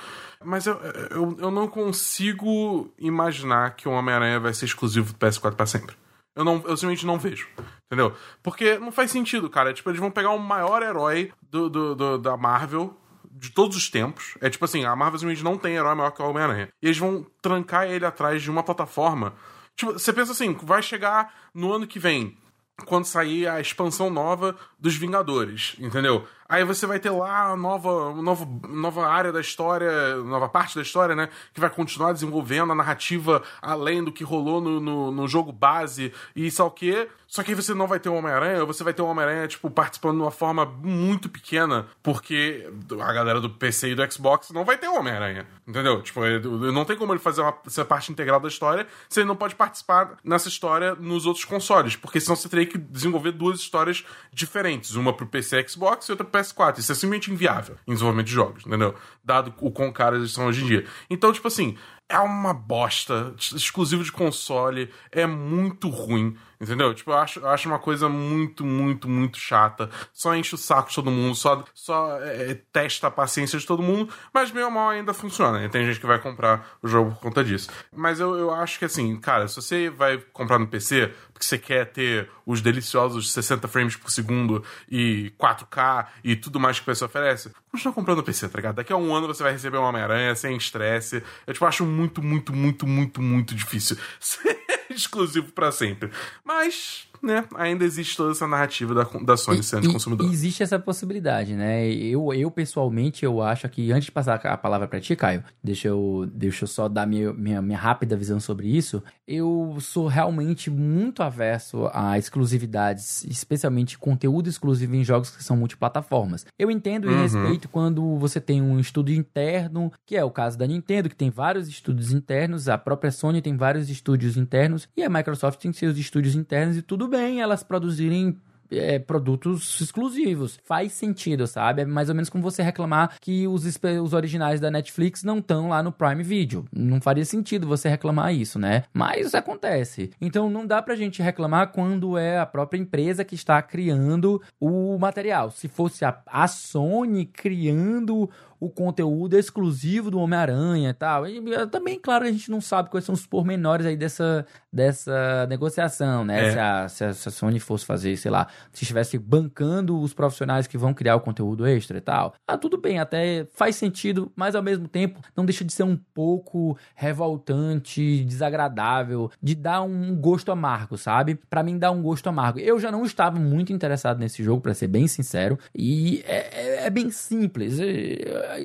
Mas eu, eu, eu não consigo imaginar que o Homem-Aranha vai ser exclusivo do P S quatro pra sempre. Eu, não, eu simplesmente não vejo, entendeu? Porque não faz sentido, cara. É, tipo, eles vão pegar o maior herói do, do, do, da Marvel de todos os tempos. É tipo assim, a Marvel simplesmente não tem herói maior que o Homem-Aranha. E eles vão trancar ele atrás de uma plataforma. Tipo, você pensa assim, vai chegar no ano que vem, quando sair a expansão nova dos Vingadores, entendeu? Aí você vai ter lá uma nova, nova, nova área da história, nova parte da história, né? Que vai continuar desenvolvendo a narrativa além do que rolou no, no, no jogo base e sabe o quê. Só que aí você não vai ter o Homem-Aranha, você vai ter o Homem-Aranha, tipo, participando de uma forma muito pequena, porque a galera do P C e do Xbox não vai ter o Homem-Aranha, entendeu? Tipo, ele, não tem como ele fazer uma, essa parte integral da história se ele não pode participar nessa história nos outros consoles, porque senão você teria que desenvolver duas histórias diferentes, uma pro P C e Xbox e outra pro P S quatro. Isso é simplesmente inviável em desenvolvimento de jogos, entendeu? Dado o quão caros eles são hoje em dia. Então, tipo assim, é uma bosta, exclusivo de console, é muito ruim, entendeu? Tipo, eu acho, eu acho uma coisa muito, muito, muito chata. Só enche o saco de todo mundo, só, só é, testa a paciência de todo mundo, mas meio mal ainda funciona, né? Tem gente que vai comprar o jogo por conta disso. Mas eu, eu acho que assim, cara, se você vai comprar no P C, porque você quer ter os deliciosos sessenta frames por segundo e quatro K e tudo mais que o P C oferece, continua comprando no P C, tá ligado? Daqui a um ano você vai receber uma Homem-Aranha sem estresse. Eu, tipo, acho muito, muito, muito, muito, muito difícil ser exclusivo pra sempre. Mas, né, ainda existe toda essa narrativa da, da Sony e, sendo e, consumidor. Existe essa possibilidade, né? Eu, eu, pessoalmente, eu acho que, antes de passar a palavra pra ti, Caio, deixa eu, deixa eu só dar minha, minha, minha rápida visão sobre isso. Eu sou realmente muito averso a exclusividades, especialmente conteúdo exclusivo em jogos que são multiplataformas. Eu entendo e uhum. respeito quando você tem um estúdio interno, que é o caso da Nintendo, que tem vários estúdios internos, a própria Sony tem vários estúdios internos, e a Microsoft tem seus estúdios internos, e tudo bem elas produzirem é, produtos exclusivos. Faz sentido, sabe? É mais ou menos como você reclamar que os, os originais da Netflix não estão lá no Prime Video. Não faria sentido você reclamar isso, né? Mas acontece. Então não dá pra gente reclamar quando é a própria empresa que está criando o material. Se fosse a, a Sony criando o conteúdo exclusivo do Homem-Aranha e tal. E também, claro, a gente não sabe quais são os pormenores aí dessa, dessa negociação, né? É. Se, a, se, a, se a Sony fosse fazer, sei lá, se estivesse bancando os profissionais que vão criar o conteúdo extra e tal. Ah, tudo bem, até faz sentido, mas ao mesmo tempo não deixa de ser um pouco revoltante, desagradável, de dar um gosto amargo, sabe? Pra mim dá um gosto amargo. Eu já não estava muito interessado nesse jogo, pra ser bem sincero, e é, é, é bem simples.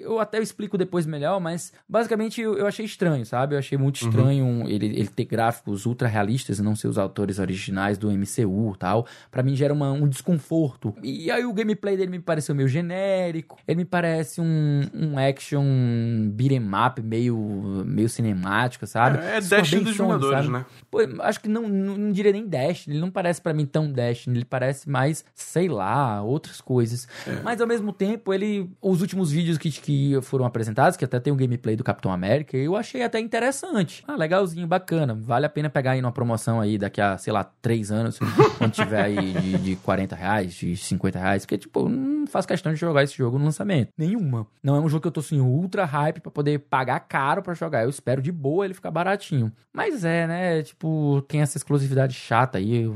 Eu até explico depois melhor, mas basicamente eu, eu achei estranho, sabe? Eu achei muito estranho uhum. ele, ele ter gráficos ultra realistas e não ser os autores originais do M C U e tal. Pra mim gera uma drama, um desconforto. E aí o gameplay dele me pareceu meio genérico. Ele me parece um, um action beat 'em up meio, meio cinemático, sabe? É, é Destiny dos jogadores, né? Pô, acho que não, não, não diria nem Destiny. Ele não parece pra mim tão Destiny. Ele parece mais, sei lá, outras coisas. É. Mas ao mesmo tempo, ele... Os últimos vídeos que, que foram apresentados, que até tem um gameplay do Capitão América, eu achei até interessante. Ah, legalzinho, bacana. Vale a pena pegar aí numa promoção aí daqui a, sei lá, três anos, quando tiver aí de, de quarenta reais, de cinquenta reais, porque, tipo, eu não faço questão de jogar esse jogo no lançamento. Nenhuma. Não é um jogo que eu tô, assim, ultra hype pra poder pagar caro pra jogar. Eu espero de boa ele ficar baratinho. Mas é, né, tipo, tem essa exclusividade chata aí. O,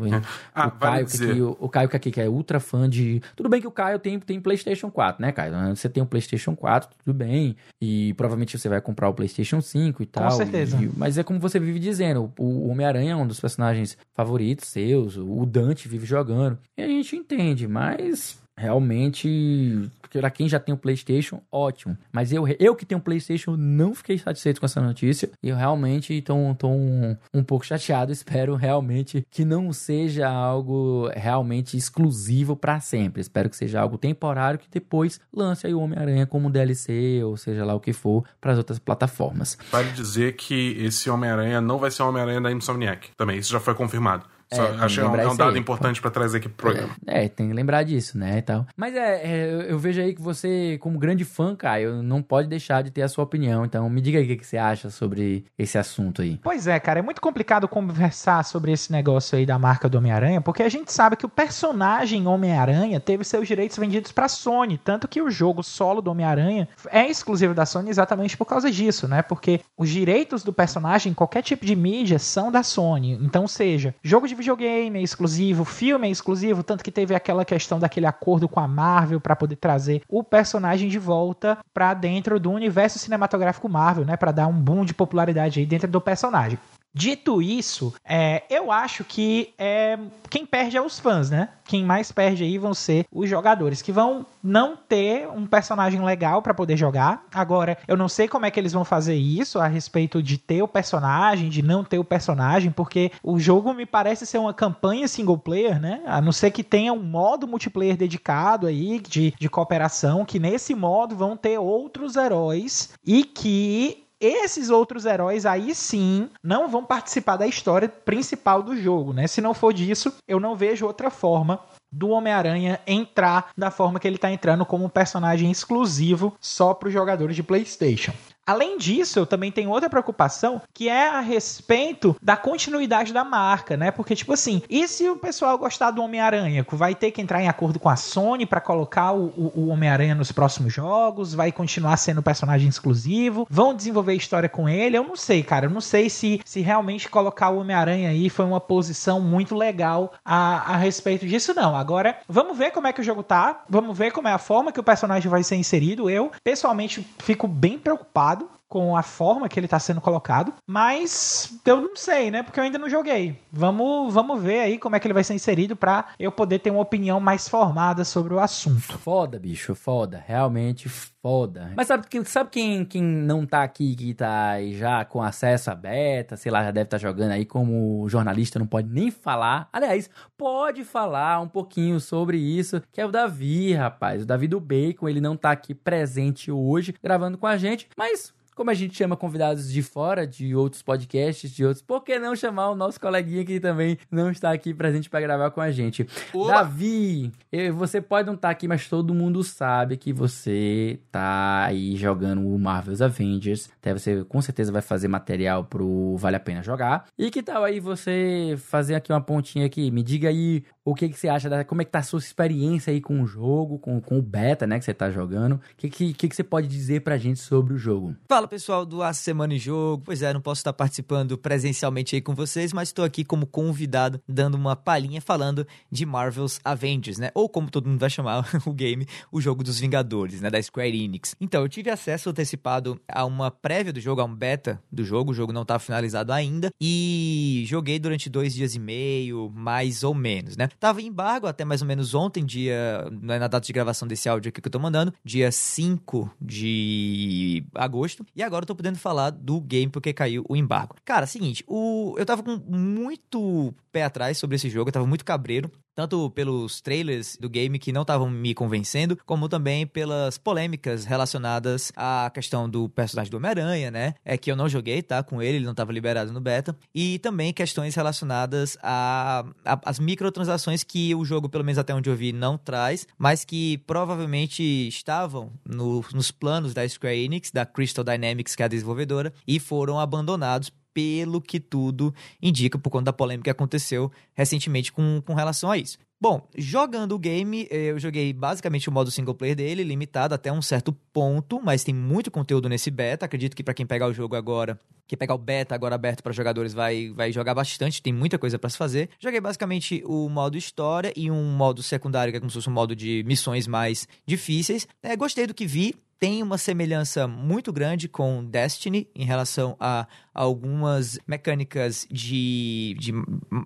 ah, o Caio que aqui, o, o Caio que aqui, que é ultra fã de... Tudo bem que o Caio tem, tem PlayStation quatro, né, Caio? Você tem o PlayStation quatro, tudo bem, e provavelmente você vai comprar o PlayStation cinco e tal. Com certeza. E, mas é como você vive dizendo, o Homem-Aranha é um dos personagens favoritos seus, o Dante vive jogando, e a gente entende, mas... Realmente, pra quem já tem o PlayStation, ótimo. Mas eu, eu que tenho o PlayStation, não fiquei satisfeito com essa notícia. E eu realmente tô, tô um, um pouco chateado. Espero realmente que não seja algo realmente exclusivo pra sempre. Espero que seja algo temporário que depois lance aí o Homem-Aranha como D L C, ou seja lá o que for, pras outras plataformas. Vale dizer que esse Homem-Aranha não vai ser o Homem-Aranha da Insomniac. Também, isso já foi confirmado. É, achei um, é um dado aí. Importante pra trazer aqui pro programa. É, é, tem que lembrar disso, né, e tal. Mas é, é, eu vejo aí que você, como grande fã, Caio, não pode deixar de ter a sua opinião. Então me diga aí o que você acha sobre esse assunto aí. Pois é, cara, é muito complicado conversar sobre esse negócio aí da marca do Homem-Aranha, porque a gente sabe que o personagem Homem-Aranha teve seus direitos vendidos pra Sony, tanto que o jogo solo do Homem-Aranha é exclusivo da Sony exatamente por causa disso, né, porque os direitos do personagem, qualquer tipo de mídia, são da Sony. Então, seja jogo de videogame é exclusivo, filme é exclusivo, tanto que teve aquela questão daquele acordo com a Marvel pra poder trazer o personagem de volta pra dentro do universo cinematográfico Marvel, né, pra dar um boom de popularidade aí dentro do personagem. Dito isso, é, eu acho que é, quem perde é os fãs, né? Quem mais perde aí vão ser os jogadores, que vão não ter um personagem legal pra poder jogar. Agora, eu não sei como é que eles vão fazer isso a respeito de ter o personagem, de não ter o personagem, porque o jogo me parece ser uma campanha single player, né? A não ser que tenha um modo multiplayer dedicado aí, de, de cooperação, que nesse modo vão ter outros heróis e que... Esses outros heróis aí sim não vão participar da história principal do jogo, né? Se não for disso, eu não vejo outra forma do Homem-Aranha entrar da forma que ele tá entrando como um personagem exclusivo só para os jogadores de PlayStation. Além disso, eu também tenho outra preocupação, que é a respeito da continuidade da marca, né? Porque, tipo assim, e se o pessoal gostar do Homem-Aranha? Vai ter que entrar em acordo com a Sony pra colocar o, o Homem-Aranha nos próximos jogos? Vai continuar sendo personagem exclusivo? Vão desenvolver história com ele? Eu não sei, cara. Eu não sei se, se realmente colocar o Homem-Aranha aí foi uma posição muito legal a, a respeito disso, não. Agora, vamos ver como é que o jogo tá. Vamos ver como é a forma que o personagem vai ser inserido. Eu, pessoalmente, fico bem preocupado com a forma que ele tá sendo colocado, mas eu não sei, né? Porque eu ainda não joguei. Vamos, vamos ver aí como é que ele vai ser inserido pra eu poder ter uma opinião mais formada sobre o assunto. Foda, bicho, foda. Realmente foda. Mas sabe, sabe quem, quem não tá aqui, que tá aí já com acesso aberto, sei lá, já deve estar tá jogando aí como jornalista, não pode nem falar. Aliás, pode falar um pouquinho sobre isso, que é o Davi, rapaz. O Davi do Bacon, ele não tá aqui presente hoje, gravando com a gente, mas... Como a gente chama convidados de fora, de outros podcasts, de outros... Por que não chamar o nosso coleguinha que também não está aqui presente para gravar com a gente? Olá. Davi, você pode não estar aqui, mas todo mundo sabe que você tá aí jogando o Marvel's Avengers. Até você, com certeza, vai fazer material pro Vale a Pena Jogar. E que tal aí você fazer aqui uma pontinha aqui? Me diga aí o que, que você acha, da... como é que tá a sua experiência aí com o jogo, com, com o beta, né, que você tá jogando. O que, que, que, que você pode dizer pra gente sobre o jogo? Fala, pessoal do A Semana em Jogo. Pois é, não posso estar participando presencialmente aí com vocês, mas estou aqui como convidado, dando uma palhinha, falando de Marvel's Avengers, né? Ou como todo mundo vai chamar o game, o jogo dos Vingadores, né? Da Square Enix. Então, eu tive acesso antecipado a uma prévia do jogo, a um beta do jogo, o jogo não tá finalizado ainda, e joguei durante dois dias e meio, mais ou menos, né? Tava em embargo até mais ou menos ontem, dia, na data de gravação desse áudio aqui que eu tô mandando, dia cinco de agosto, e agora eu tô podendo falar do game porque caiu o embargo. Cara, seguinte, o... eu tava com muito pé atrás sobre esse jogo, eu tava muito cabreiro. tanto pelos trailers do game que não estavam me convencendo, como também pelas polêmicas relacionadas à questão do personagem do Homem-Aranha, né? É que eu não joguei, tá? Com ele, ele não estava liberado no beta. E também questões relacionadas a, a, às microtransações que o jogo, pelo menos até onde eu vi, não traz, mas que provavelmente estavam no, nos planos da Square Enix, da Crystal Dynamics, que é a desenvolvedora, e foram abandonados pelo que tudo indica, por conta da polêmica que aconteceu recentemente com, com relação a isso. Bom, jogando o game, eu joguei basicamente o modo single player dele, limitado até um certo ponto, mas tem muito conteúdo nesse beta. Acredito que pra quem pegar o jogo agora, quem pegar o beta agora aberto para jogadores vai, vai jogar bastante, tem muita coisa pra se fazer. Joguei basicamente o modo história e um modo secundário, que é como se fosse um modo de missões mais difíceis. É, gostei do que vi. Tem uma semelhança muito grande com Destiny em relação a algumas mecânicas de, de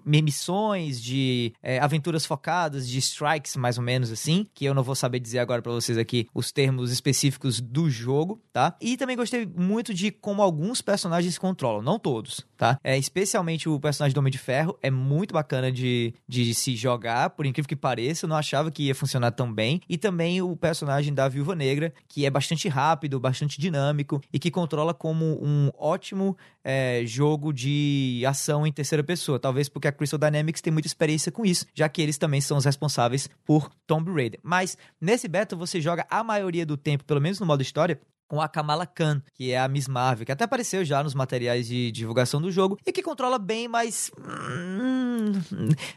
missões, de é, aventuras focadas, de strikes, mais ou menos assim, que eu não vou saber dizer agora pra vocês aqui os termos específicos do jogo, tá? E também gostei muito de como alguns personagens controlam, não todos, tá? É, especialmente o personagem do Homem de Ferro é muito bacana de, de se jogar, por incrível que pareça, eu não achava que ia funcionar tão bem. E também o personagem da Viúva Negra, que é bastante rápido, bastante dinâmico e que controla como um ótimo é, jogo de ação em terceira pessoa. Talvez porque a Crystal Dynamics tem muita experiência com isso, já que eles também são os responsáveis por Tomb Raider. Mas nesse beta você joga a maioria do tempo, pelo menos no modo história, com a Kamala Khan, que é a Miss Marvel, que até apareceu já nos materiais de divulgação do jogo, e que controla bem, mas hum,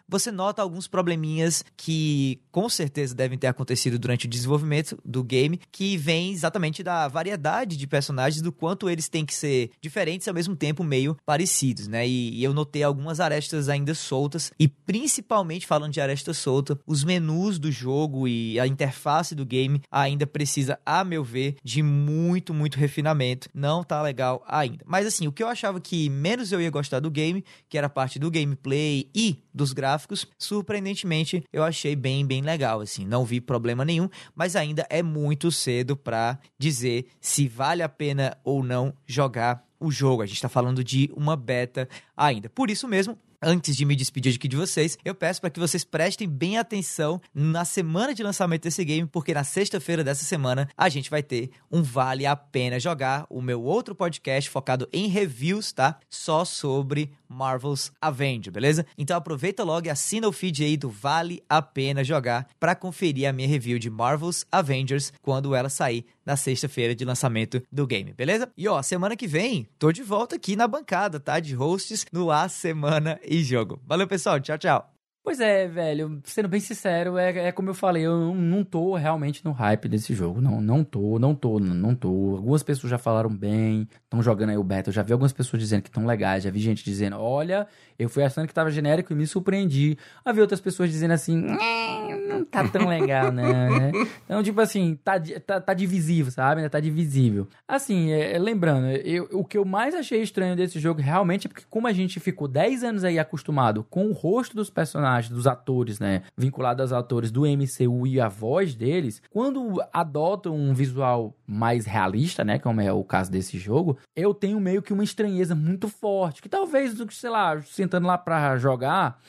você nota alguns probleminhas que com certeza devem ter acontecido durante o desenvolvimento do game, que vem exatamente da variedade de personagens, do quanto eles têm que ser diferentes e ao mesmo tempo meio parecidos, né? E, e eu notei algumas arestas ainda soltas, e principalmente falando de aresta solta, os menus do jogo e a interface do game ainda precisa, a meu ver, de muito muito, muito refinamento, não tá legal ainda. Mas assim, o que eu achava que menos eu ia gostar do game, que era a parte do gameplay e dos gráficos, surpreendentemente, eu achei bem, bem legal, assim, não vi problema nenhum, mas ainda é muito cedo pra dizer se vale a pena ou não jogar o jogo. A gente tá falando de uma beta ainda. Por isso mesmo, antes de me despedir aqui de vocês, eu peço para que vocês prestem bem atenção na semana de lançamento desse game, porque na sexta-feira dessa semana a gente vai ter um Vale a Pena Jogar, o meu outro podcast focado em reviews, tá? Só sobre Marvel's Avengers, beleza? Então aproveita logo e assina o feed aí do Vale a Pena Jogar para conferir a minha review de Marvel's Avengers quando ela sair na sexta-feira de lançamento do game, beleza? E ó, semana que vem tô de volta aqui na bancada, tá? De hosts no A Semana em Jogo. Valeu, pessoal. Tchau, tchau. Pois é, velho, sendo bem sincero, é, é como eu falei, eu não tô realmente no hype desse jogo, não, não tô, não tô, não, não tô, algumas pessoas já falaram bem, estão jogando aí o beta, eu já vi algumas pessoas dizendo que estão legais, já vi gente dizendo, olha, eu fui achando que tava genérico e me surpreendi, havia outras pessoas dizendo assim, não tá tão legal, né, então tipo assim, tá, tá, tá divisível, sabe, tá divisível, assim, é, lembrando, eu, o que eu mais achei estranho desse jogo realmente é porque como a gente ficou dez anos aí acostumado com o rosto dos personagens, dos atores, né, vinculado aos atores do M C U e a voz deles, quando adotam um visual mais realista, né, como é o caso desse jogo, eu tenho meio que uma estranheza muito forte, que talvez, sei lá, sentando lá pra jogar,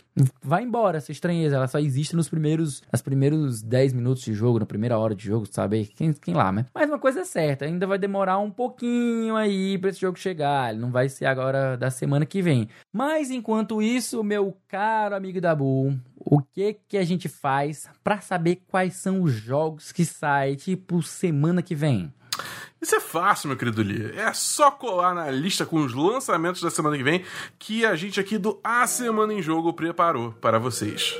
vai embora essa estranheza, ela só existe nos primeiros, nos primeiros dez minutos de jogo, na primeira hora de jogo, sabe, quem, quem lá, né, mas uma coisa é certa, ainda vai demorar um pouquinho aí pra esse jogo chegar, ele não vai ser agora da semana que vem, mas enquanto isso, meu caro amigo Dabu, o que que a gente faz para saber quais são os jogos que saem, tipo, semana que vem? Isso é fácil, meu querido Lee. É só colar na lista com os lançamentos da semana que vem que a gente aqui do A Semana em Jogo preparou para vocês.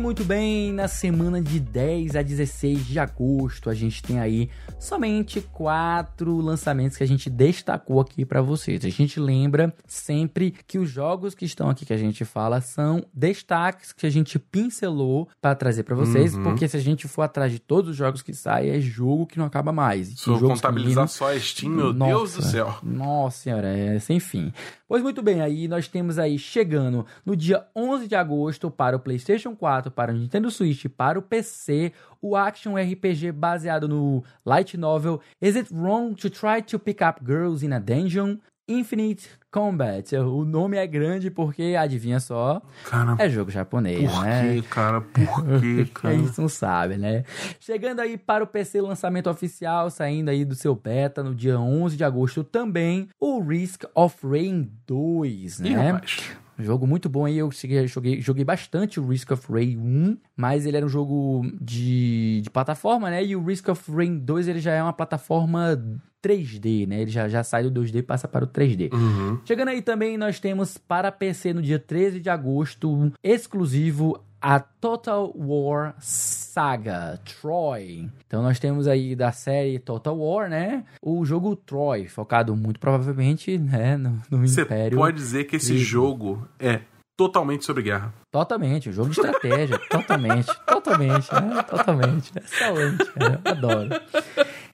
Muito bem, na semana de dez a dezesseis de agosto, a gente tem aí somente quatro lançamentos que a gente destacou aqui para vocês. A gente lembra sempre que os jogos que estão aqui que a gente fala são destaques que a gente pincelou para trazer para vocês, uhum. Porque se a gente for atrás de todos os jogos que saem, é jogo que não acaba mais. Se eu contabilizar só a Steam, meu nossa, Deus do céu. Nossa senhora, é sem fim. Pois muito bem, aí nós temos aí chegando no dia onze de agosto para o PlayStation quatro, para o Nintendo Switch e para o P C, o action R P G baseado no light novel Is It Wrong to Try to Pick Up Girls in a Dungeon? Infinite Combat. O nome é grande porque, adivinha só, cara, é jogo japonês, por né? Por que, cara? Por que, cara? A gente não sabe, né? Chegando aí para o P C, lançamento oficial, saindo aí do seu beta no dia onze de agosto também, o Risk of Rain dois, né? E, rapaz, jogo muito bom aí, eu joguei, joguei bastante o Risk of Rain um, mas ele era um jogo de, de plataforma, né? E o Risk of Rain dois, ele já é uma plataforma três D, né? Ele já, já sai do dois D e passa para o três D. Uhum. Chegando aí também, nós temos para P C no dia treze de agosto, um exclusivo a Total War Saga, Troy. Então nós temos aí da série Total War, né? O jogo Troy, focado muito provavelmente, né, no, no Império. Você pode dizer que esse jogo é totalmente sobre guerra. Totalmente, um jogo de estratégia. totalmente, totalmente, né? Totalmente. Excelente, né? Adoro.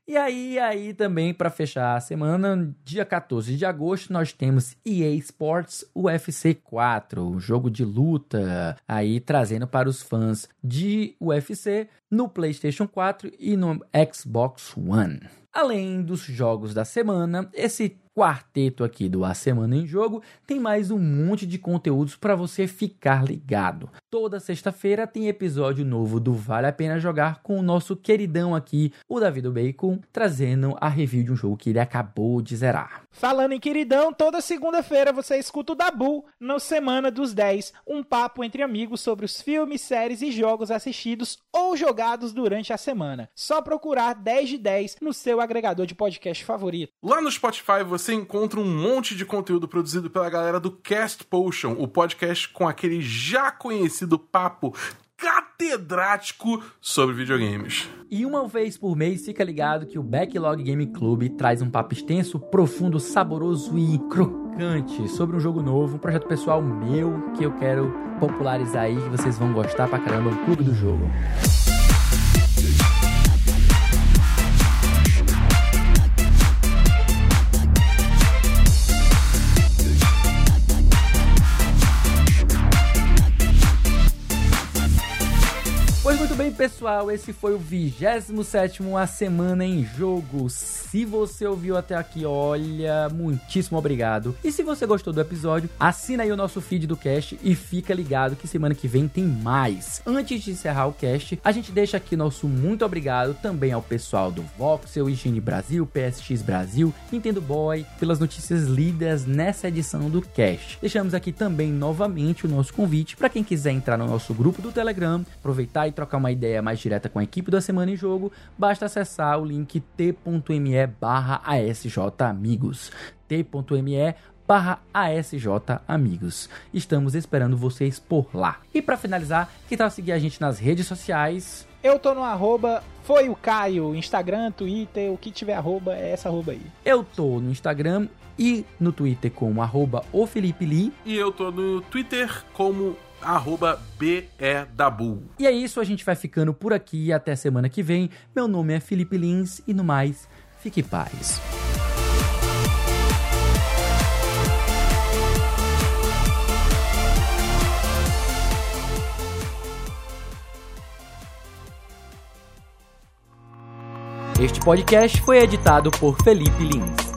E aí, aí também, para fechar a semana, dia quatorze de agosto, nós temos E A Sports U F C quatro, um jogo de luta, aí trazendo para os fãs de U F C no PlayStation quatro e no Xbox One. Além dos jogos da semana, esse quarteto aqui do A Semana em Jogo tem mais um monte de conteúdos para você ficar ligado. Toda sexta-feira tem episódio novo do Vale a Pena Jogar com o nosso queridão aqui, o Davi do Bacon, trazendo a review de um jogo que ele acabou de zerar. Falando em queridão, toda segunda-feira você escuta o Dabu no Semana dos dez, um papo entre amigos sobre os filmes, séries e jogos assistidos ou jogados durante a semana. Só procurar dez de dez no seu agregador de podcast favorito. Lá no Spotify você Você encontra um monte de conteúdo produzido pela galera do Cast Potion, o podcast com aquele já conhecido papo catedrático sobre videogames. E uma vez por mês, fica ligado que o Backlog Game Club traz um papo extenso, profundo, saboroso e crocante sobre um jogo novo, um projeto pessoal meu que eu quero popularizar aí, que vocês vão gostar pra caramba, o Clube do Jogo. Pessoal, esse foi o vigésimo sétimo A Semana em Jogo. Se você ouviu até aqui, olha, muitíssimo obrigado. E se você gostou do episódio, assina aí o nosso feed do cast e fica ligado que semana que vem tem mais. Antes de encerrar o cast, a gente deixa aqui nosso muito obrigado também ao pessoal do Voxel, Gene Brasil, P S X Brasil, Nintendo Boy, pelas notícias lidas nessa edição do cast. Deixamos aqui também novamente o nosso convite para quem quiser entrar no nosso grupo do Telegram, aproveitar e trocar uma ideia ideia mais direta com a equipe da Semana em Jogo, basta acessar o link t.me barra asjamigos, t.me barra asjamigos. Estamos esperando vocês por lá. E para finalizar, que tal seguir a gente nas redes sociais? Eu tô no arroba, foi o Caio, Instagram, Twitter, o que tiver arroba é essa arroba aí. Eu tô no Instagram e no Twitter como arroba o Felipe Li. E eu tô no Twitter como arroba BEDabu. E é isso, a gente vai ficando por aqui até semana que vem. Meu nome é Felipe Lins e no mais, fique em paz. Este podcast foi editado por Felipe Lins.